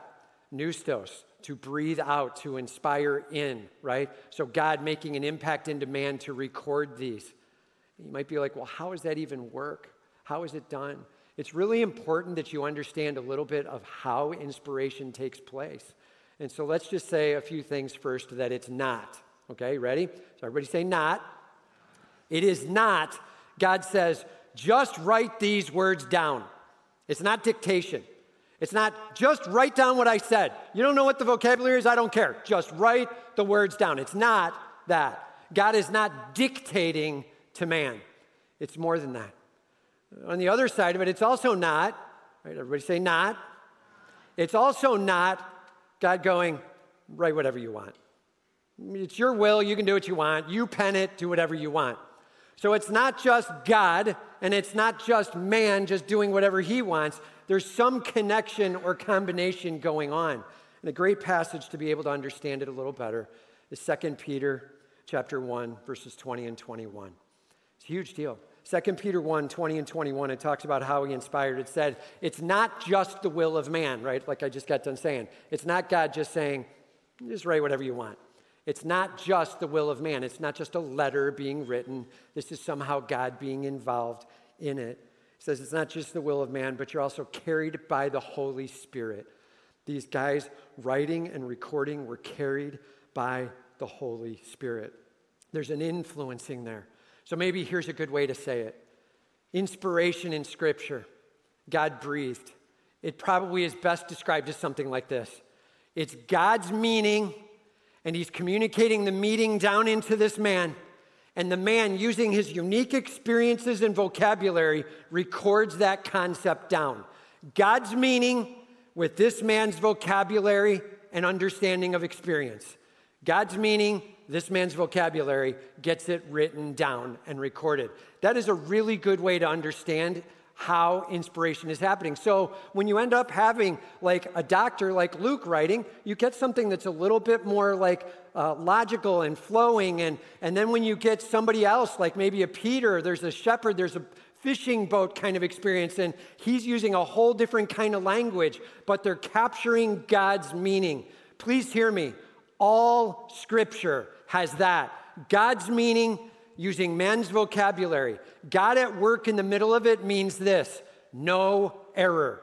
noustos. To breathe out, to inspire in, right? So God making an impact into man to record these. You might be like, well, how does that even work? How is it done? It's really important that you understand a little bit of how inspiration takes place. And so let's just say a few things first that it's not, Okay, ready? So everybody say not. It is not. God says, just write these words down. It's not dictation. It's not just write down what I said. You don't know what the vocabulary is? I don't care. Just write the words down. It's not that. God is not dictating to man. It's more than that. On the other side of it, it's also not, right? Everybody say not. It's also not God going, write whatever you want. It's your will. You can do what you want. You pen it. Do whatever you want. So it's not just God, and it's not just man just doing whatever he wants. There's some connection or combination going on. And a great passage to be able to understand it a little better is Second Peter chapter one, verses twenty and twenty-one. It's a huge deal. Second Peter one, twenty and twenty-one, it talks about how he inspired. It said, it's not just the will of man, right? Like I just got done saying. It's not God just saying, just write whatever you want. It's not just the will of man. It's not just a letter being written. This is somehow God being involved in it. It says it's not just the will of man, but you're also carried by the Holy Spirit. These guys writing and recording were carried by the Holy Spirit. There's an influencing there. So maybe here's a good way to say it. Inspiration in Scripture, God breathed. It probably is best described as something like this. It's God's meaning, and he's communicating the meaning down into this man, and the man, using his unique experiences and vocabulary, records that concept down. God's meaning with this man's vocabulary and understanding of experience. God's meaning, this man's vocabulary, gets it written down and recorded. That is a really good way to understand how inspiration is happening. So when you end up having like a doctor like Luke writing, you get something that's a little bit more like uh, logical and flowing. And, and then when you get somebody else, like maybe a Peter, there's a shepherd, there's a fishing boat kind of experience, and he's using a whole different kind of language, but they're capturing God's meaning. Please hear me. All Scripture has that. God's meaning using man's vocabulary. God at work in the middle of it means this: no error.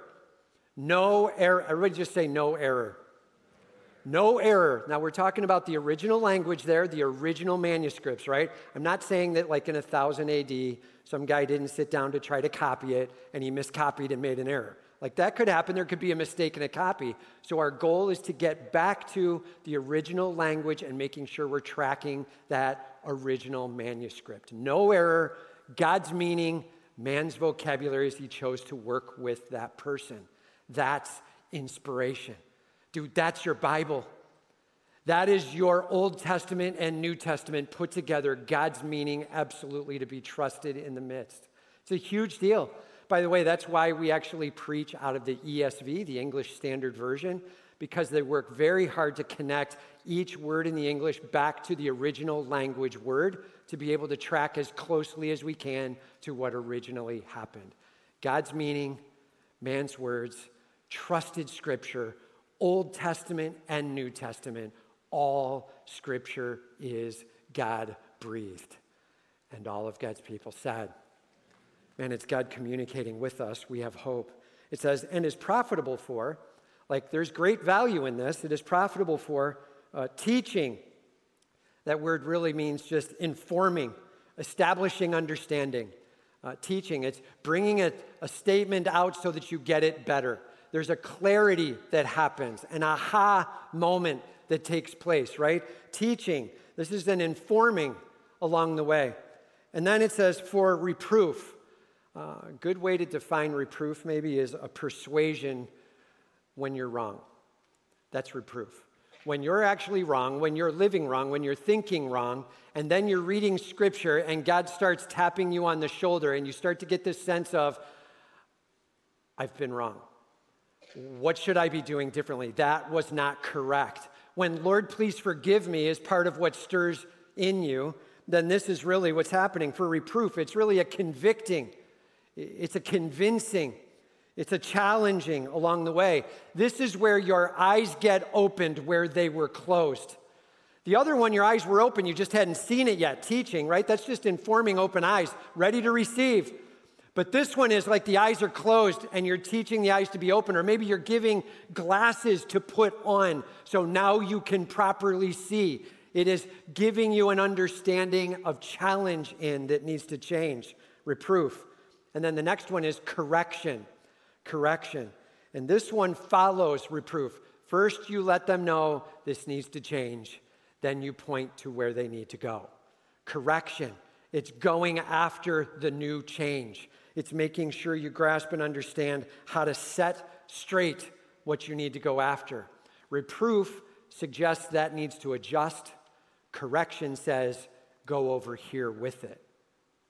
No error. Everybody just say no error. No error. Now we're talking about the original language there, the original manuscripts, right? I'm not saying that like in one thousand A D, some guy didn't sit down to try to copy it and he miscopied and made an error. Like that could happen. There could be a mistake in a copy. So our goal is to get back to the original language and making sure we're tracking that original manuscript. No error, God's meaning, man's vocabulary as he chose to work with that person. That's inspiration. Dude, that's your Bible. That is your Old Testament and New Testament put together. God's meaning absolutely to be trusted in the midst. It's a huge deal. By the way, that's why we actually preach out of the E S V, the English Standard Version, because they work very hard to connect each word in the English back to the original language word to be able to track as closely as we can to what originally happened. God's meaning, man's words, trusted Scripture, Old Testament and New Testament, all Scripture is God-breathed. And all of God's people said, man, it's God communicating with us. We have hope. It says, and is profitable for, like there's great value in this. It is profitable for uh, teaching. That word really means just informing, establishing understanding. Uh, teaching, it's bringing a, a statement out so that you get it better. There's a clarity that happens, an aha moment that takes place, right? Teaching, this is an informing along the way. And then it says for reproof. Uh, a good way to define reproof maybe is a persuasion when you're wrong. That's reproof. When you're actually wrong, when you're living wrong, when you're thinking wrong, and then you're reading Scripture and God starts tapping you on the shoulder and you start to get this sense of, I've been wrong. What should I be doing differently? That was not correct. When Lord, please forgive me is part of what stirs in you, then this is really what's happening for reproof. It's really a convicting. It's a convincing, it's a challenging along the way. This is where your eyes get opened where they were closed. The other one, your eyes were open, you just hadn't seen it yet, teaching, right? That's just informing open eyes, ready to receive. But this one is like the eyes are closed and you're teaching the eyes to be open, or maybe you're giving glasses to put on so now you can properly see. It is giving you an understanding of challenge in that needs to change, reproof. And then the next one is correction, correction. And this one follows reproof. First, you let them know this needs to change. Then you point to where they need to go. Correction. It's going after the new change. It's making sure you grasp and understand how to set straight what you need to go after. Reproof suggests that needs to adjust. Correction says, go over here with it.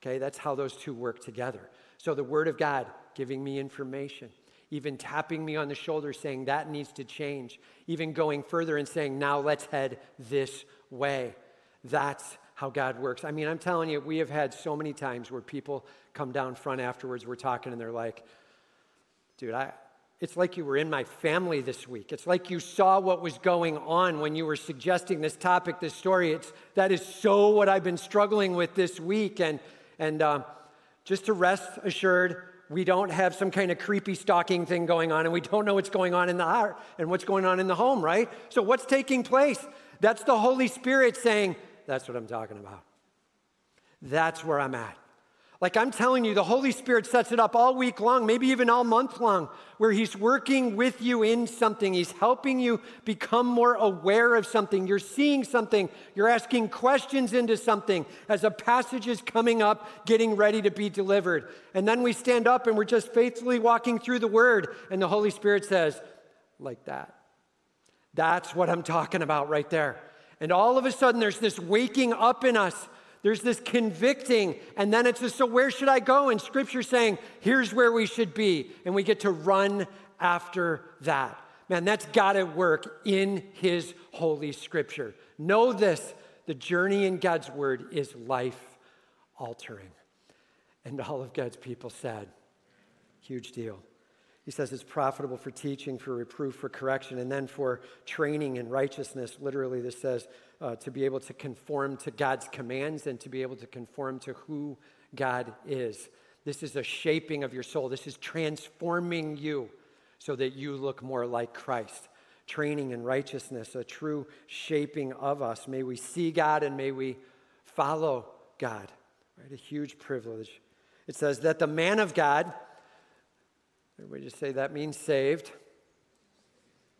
Okay, that's how those two work together. So the Word of God giving me information, even tapping me on the shoulder saying that needs to change, even going further and saying, now let's head this way. That's how God works. I mean, I'm telling you, we have had so many times where people come down front afterwards, we're talking, and they're like, dude, I, it's like you were in my family this week. It's like you saw what was going on when you were suggesting this topic, this story. It's that is so what I've been struggling with this week. And, and um, just to rest assured, we don't have some kind of creepy stalking thing going on, and we don't know what's going on in the heart and what's going on in the home, right? So what's taking place? That's the Holy Spirit saying, that's what I'm talking about. That's where I'm at. Like I'm telling you, the Holy Spirit sets it up all week long, maybe even all month long, where he's working with you in something. He's helping you become more aware of something. You're seeing something. You're asking questions into something as a passage is coming up, getting ready to be delivered. And then we stand up and we're just faithfully walking through the Word, and the Holy Spirit says, like that. That's what I'm talking about right there. And all of a sudden, there's this waking up in us. There's this convicting. And then it's just, so where should I go? And Scripture saying, here's where we should be. And we get to run after that. Man, that's got to work in His Holy Scripture. Know this, the journey in God's Word is life-altering. And all of God's people said, huge deal. He says it's profitable for teaching, for reproof, for correction, and then for training in righteousness. Literally, this says uh, to be able to conform to God's commands and to be able to conform to who God is. This is a shaping of your soul. This is transforming you so that you look more like Christ. Training in righteousness, a true shaping of us. May we see God and may we follow God. Right? A huge privilege. It says that the man of God... Everybody just say that means saved,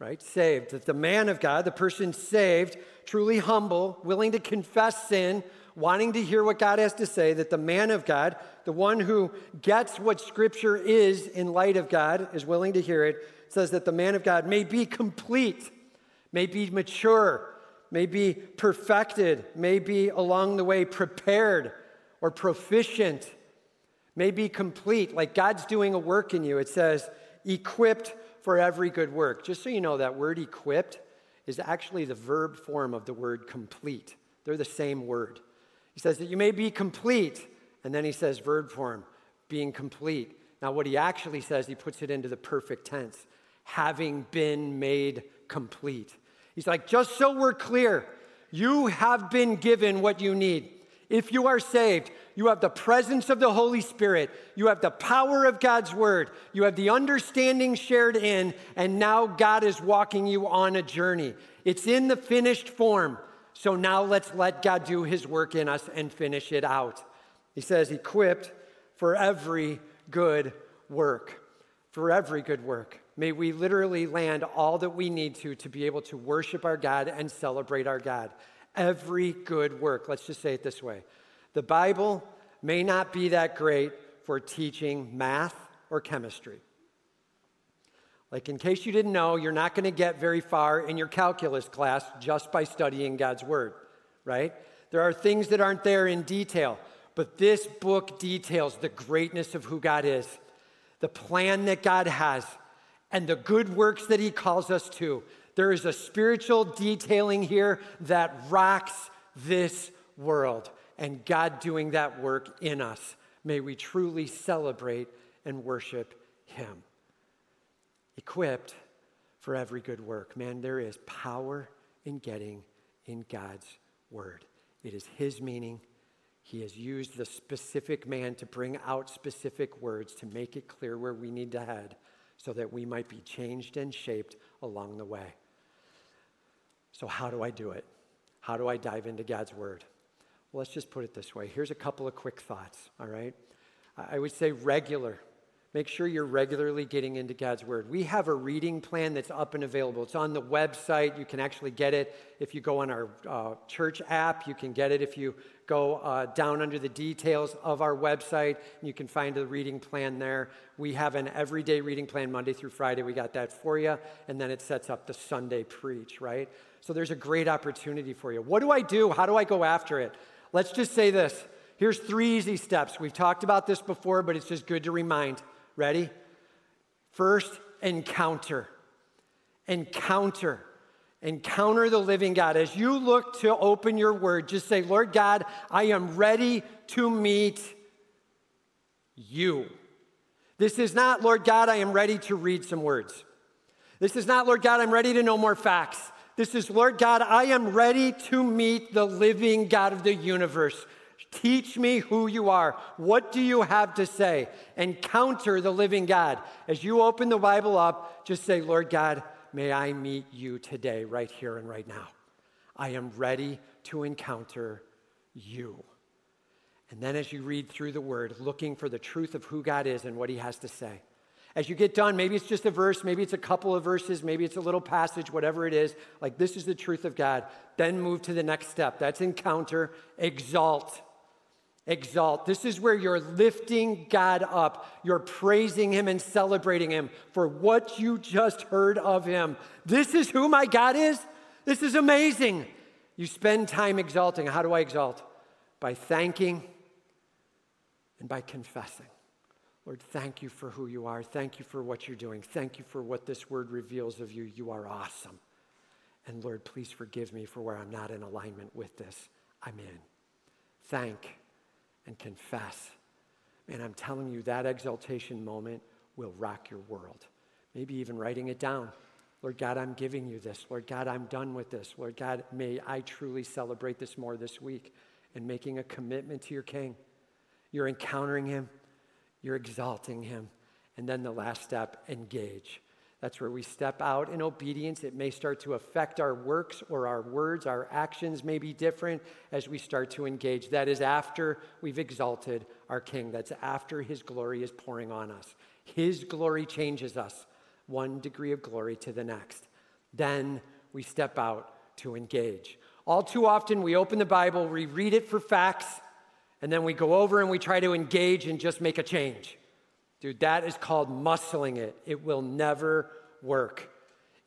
right? Saved. That the man of God, the person saved, truly humble, willing to confess sin, wanting to hear what God has to say, that the man of God, the one who gets what Scripture is in light of God, is willing to hear it, says that the man of God may be complete, may be mature, may be perfected, may be along the way prepared or proficient, may be complete, like God's doing a work in you. It says, equipped for every good work. Just so you know, that word equipped is actually the verb form of the word complete. They're the same word. He says that you may be complete, and then he says verb form, being complete. Now what he actually says, he puts it into the perfect tense, having been made complete. He's like, just so we're clear, you have been given what you need. If you are saved, you have the presence of the Holy Spirit. You have the power of God's Word. You have the understanding shared in, and now God is walking you on a journey. It's in the finished form. So now let's let God do His work in us and finish it out. He says, equipped for every good work. For every good work. May we literally land all that we need to to be able to worship our God and celebrate our God. Every good work. Let's just say it this way. The Bible may not be that great for teaching math or chemistry. Like in case you didn't know, you're not going to get very far in your calculus class just by studying God's Word, right? There are things that aren't there in detail, but this book details the greatness of who God is, the plan that God has, and the good works that He calls us to. There is a spiritual detailing here that rocks this world, and God doing that work in us. May we truly celebrate and worship Him. Equipped for every good work. Man, there is power in getting in God's Word. It is His meaning. He has used the specific man to bring out specific words to make it clear where we need to head so that we might be changed and shaped along the way. So how do I do it? How do I dive into God's word? Well, let's just put it this way. Here's a couple of quick thoughts, all right? I would say regular. Make sure you're regularly getting into God's word. We have a reading plan that's up and available. It's on the website. You can actually get it if you go on our uh, church app. You can get it if you go uh, down under the details of our website, and you can find the reading plan there. We have an everyday reading plan Monday through Friday. We got that for you, and then it sets up the Sunday preach, right? So there's a great opportunity for you. What do I do? How do I go after it? Let's just say this. Here's three easy steps. We've talked about this before, but it's just good to remind. Ready? First, encounter. Encounter. Encounter the living God. As you look to open your word, just say, Lord God, I am ready to meet you. This is not, Lord God, I am ready to read some words. This is not, Lord God, I'm ready to know more facts. This is, Lord God, I am ready to meet the living God of the universe. Teach me who you are. What do you have to say? Encounter the living God. As you open the Bible up, just say, Lord God, may I meet you today, right here and right now. I am ready to encounter you. And then as you read through the word, looking for the truth of who God is and what he has to say. As you get done, maybe it's just a verse, maybe it's a couple of verses, maybe it's a little passage, whatever it is, like this is the truth of God. Then move to the next step. That's encounter, exalt. Exalt. This is where you're lifting God up. You're praising him and celebrating him for what you just heard of him. This is who my God is. This is amazing. You spend time exalting. How do I exalt? By thanking and by confessing. Lord, thank you for who you are. Thank you for what you're doing. Thank you for what this word reveals of you. You are awesome. And Lord, please forgive me for where I'm not in alignment with this. I'm in. Thank and confess. Man, I'm telling you, that exaltation moment will rock your world. Maybe even writing it down. Lord God, I'm giving you this. Lord God, I'm done with this. Lord God, may I truly celebrate this more this week, and making a commitment to your King. You're encountering him. You're exalting him. And then the last step, engage. That's where we step out in obedience. It may start to affect our works or our words. Our actions may be different as we start to engage. That is after we've exalted our King. That's after his glory is pouring on us. His glory changes us, one degree of glory to the next. Then we step out to engage. All too often, we open the Bible, we read it for facts, and then we go over and we try to engage and just make a change. Dude, that is called muscling it. It will never work.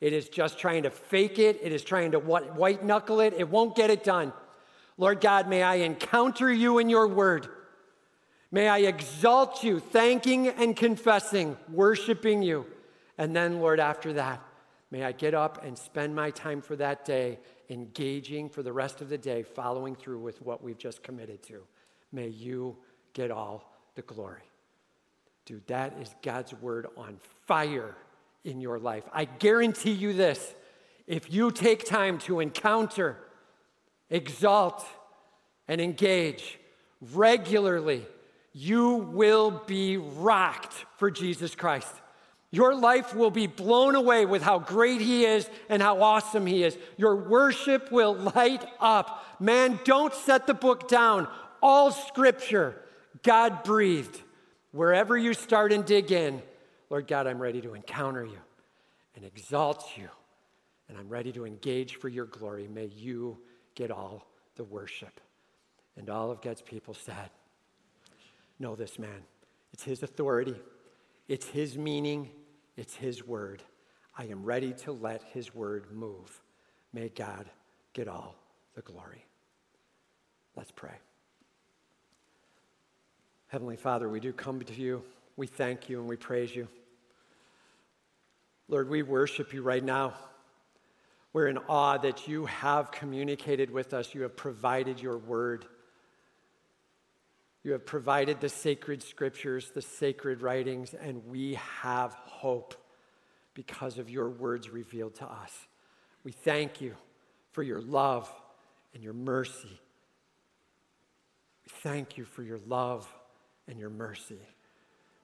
It is just trying to fake it. It is trying to white knuckle it. It won't get it done. Lord God, may I encounter you in your word. May I exalt you, thanking and confessing, worshiping you. And then, Lord, after that, may I get up and spend my time for that day, engaging for the rest of the day, following through with what we've just committed to. May you get all the glory. Dude, that is God's word on fire in your life. I guarantee you this. If you take time to encounter, exalt, and engage regularly, you will be rocked for Jesus Christ. Your life will be blown away with how great he is and how awesome he is. Your worship will light up. Man, don't set the book down. All scripture, God breathed. Wherever you start and dig in, Lord God, I'm ready to encounter you and exalt you, and I'm ready to engage for your glory. May you get all the worship. And all of God's people said, know this, man. It's his authority. It's his meaning. It's his word. I am ready to let his word move. May God get all the glory. Let's pray. Heavenly Father, we do come to you. We thank you and we praise you. Lord, we worship you right now. We're in awe that you have communicated with us. You have provided your word. You have provided the sacred scriptures, the sacred writings, and we have hope because of your words revealed to us. We thank you for your love and your mercy. We thank you for your love and your mercy.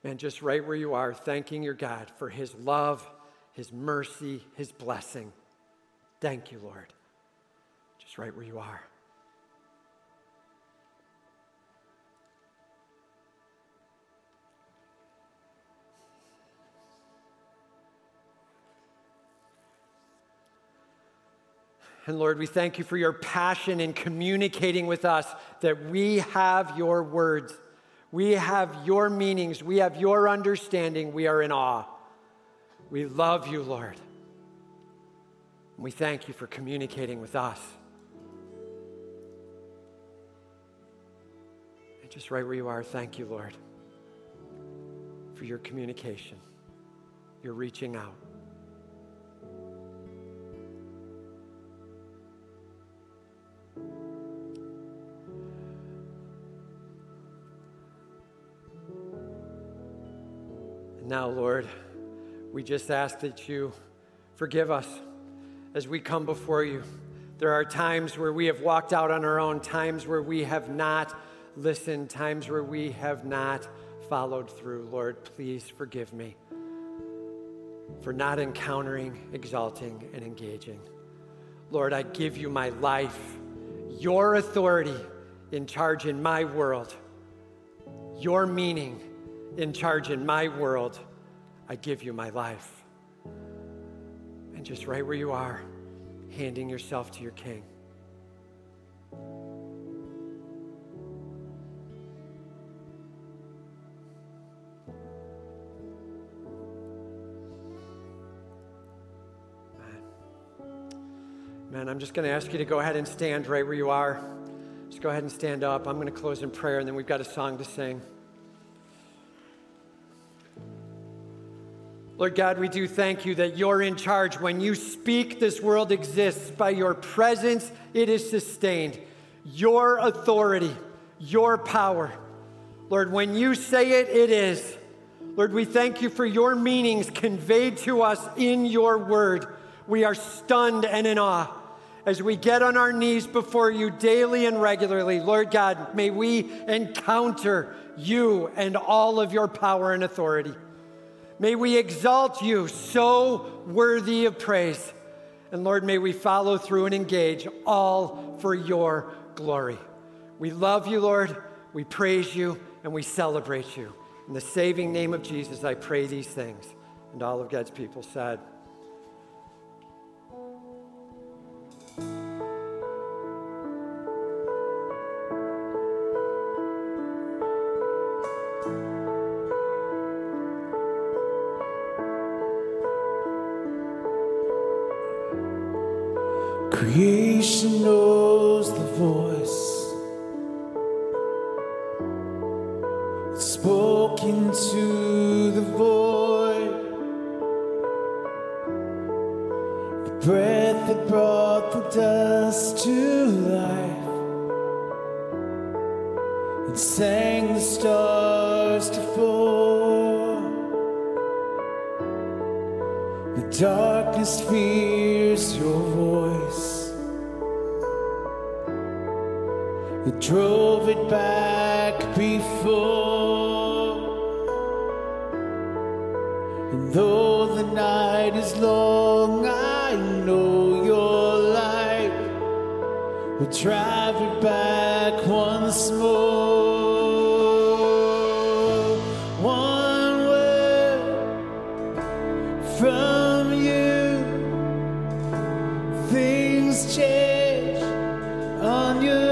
And just right where you are, thanking your God for his love, his mercy, his blessing. Thank you, Lord. Just Just right where you are. And Lord, we thank you for your passion in communicating with us that we have your words. We have your meanings. We have your understanding. We are in awe. We love you, Lord. And we thank you for communicating with us. And just right where you are, thank you, Lord, for your communication, your reaching out. Now, Lord, we just ask that you forgive us as we come before you. There are times where we have walked out on our own, times where we have not listened, times where we have not followed through. Lord, please forgive me for not encountering, exalting, and engaging. Lord, I give you my life, your authority in charge in my world, your meaning in charge in my world. I give you my life. And just right where you are, handing yourself to your King. Man, I'm just going to ask you to go ahead and stand right where you are. Just go ahead and stand up. I'm going to close in prayer, and then we've got a song to sing. Lord God, we do thank you that you're in charge. When you speak, this world exists. By your presence, it is sustained. Your authority, your power. Lord, when you say it, it is. Lord, we thank you for your meanings conveyed to us in your word. We are stunned and in awe as we get on our knees before you daily and regularly. Lord God, may we encounter you and all of your power and authority. May we exalt you, so worthy of praise. And Lord, may we follow through and engage, all for your glory. We love you, Lord. We praise you, and we celebrate you. In the saving name of Jesus, I pray these things. And all of God's people said, creation knows the voice. It's spoken to the void. The breath that brought the dust to life. It sang the stars to fall. The darkness fears your voice. That drove it back before. And though the night is long, I know your light will drive it back once more. One word from you, things change on your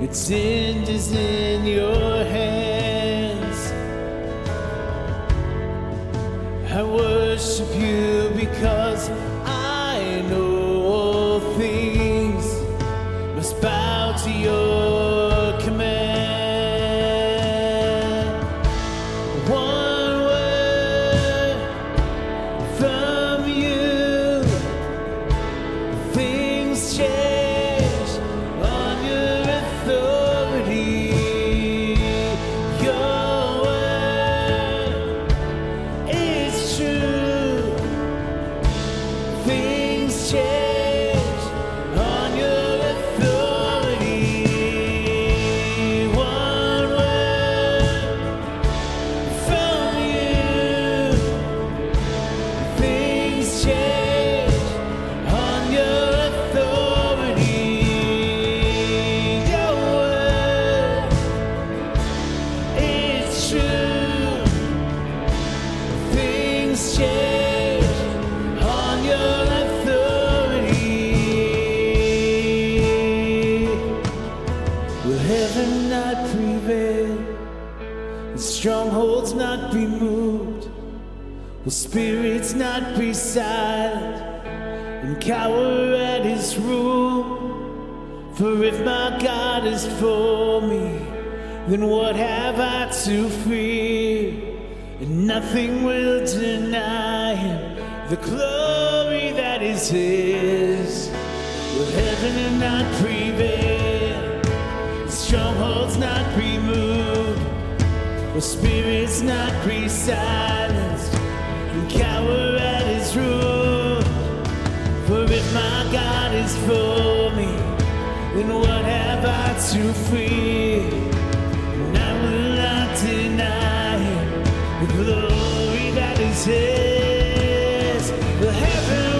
its end is in your hands. I worship you because I know all things must bow to your command. One word from you, things change and strongholds not be moved, will spirits not be silent and cower at his rule? For if my God is for me, then what have I to fear? And nothing will deny him the glory that is his. Will heaven not prevail? Will strongholds not be moved? Will spirits not be silenced and cower at his rule? For if my God is for me, then what have I to fear? And I will not deny him the glory that is his. Will heaven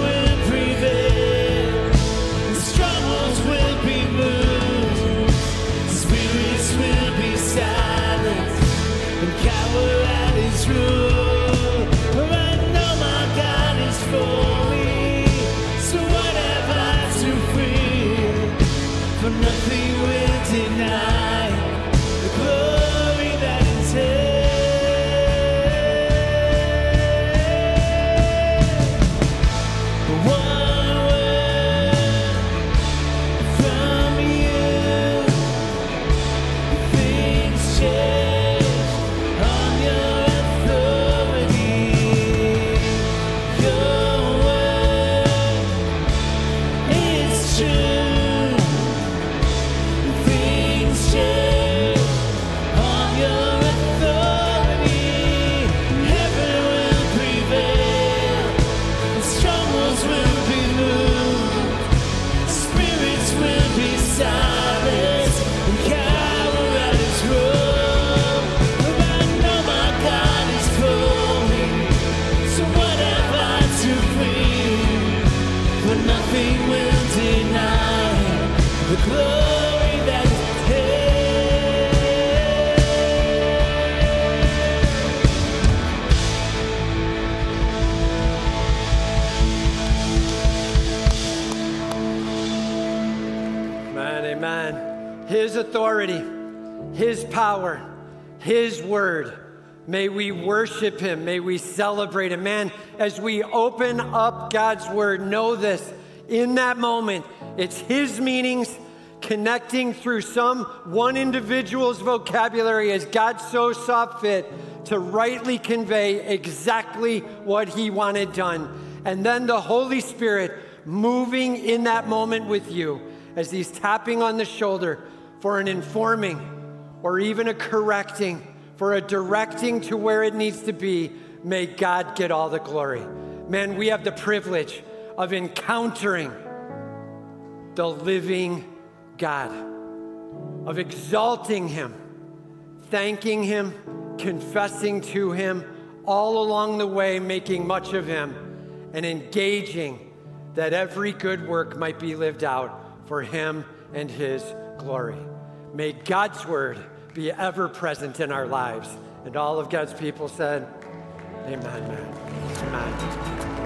authority, his power, his word. May we worship him. May we celebrate him. Man, as we open up God's word, know this, in that moment, it's his meanings connecting through some one individual's vocabulary as God so saw fit to rightly convey exactly what he wanted done. And then the Holy Spirit moving in that moment with you as he's tapping on the shoulder for an informing or even a correcting, for a directing to where it needs to be. May God get all the glory. Man, we have the privilege of encountering the living God, of exalting him, thanking him, confessing to him, all along the way making much of him and engaging that every good work might be lived out for him and his glory. May God's word be ever present in our lives. And all of God's people said, amen, man. Amen.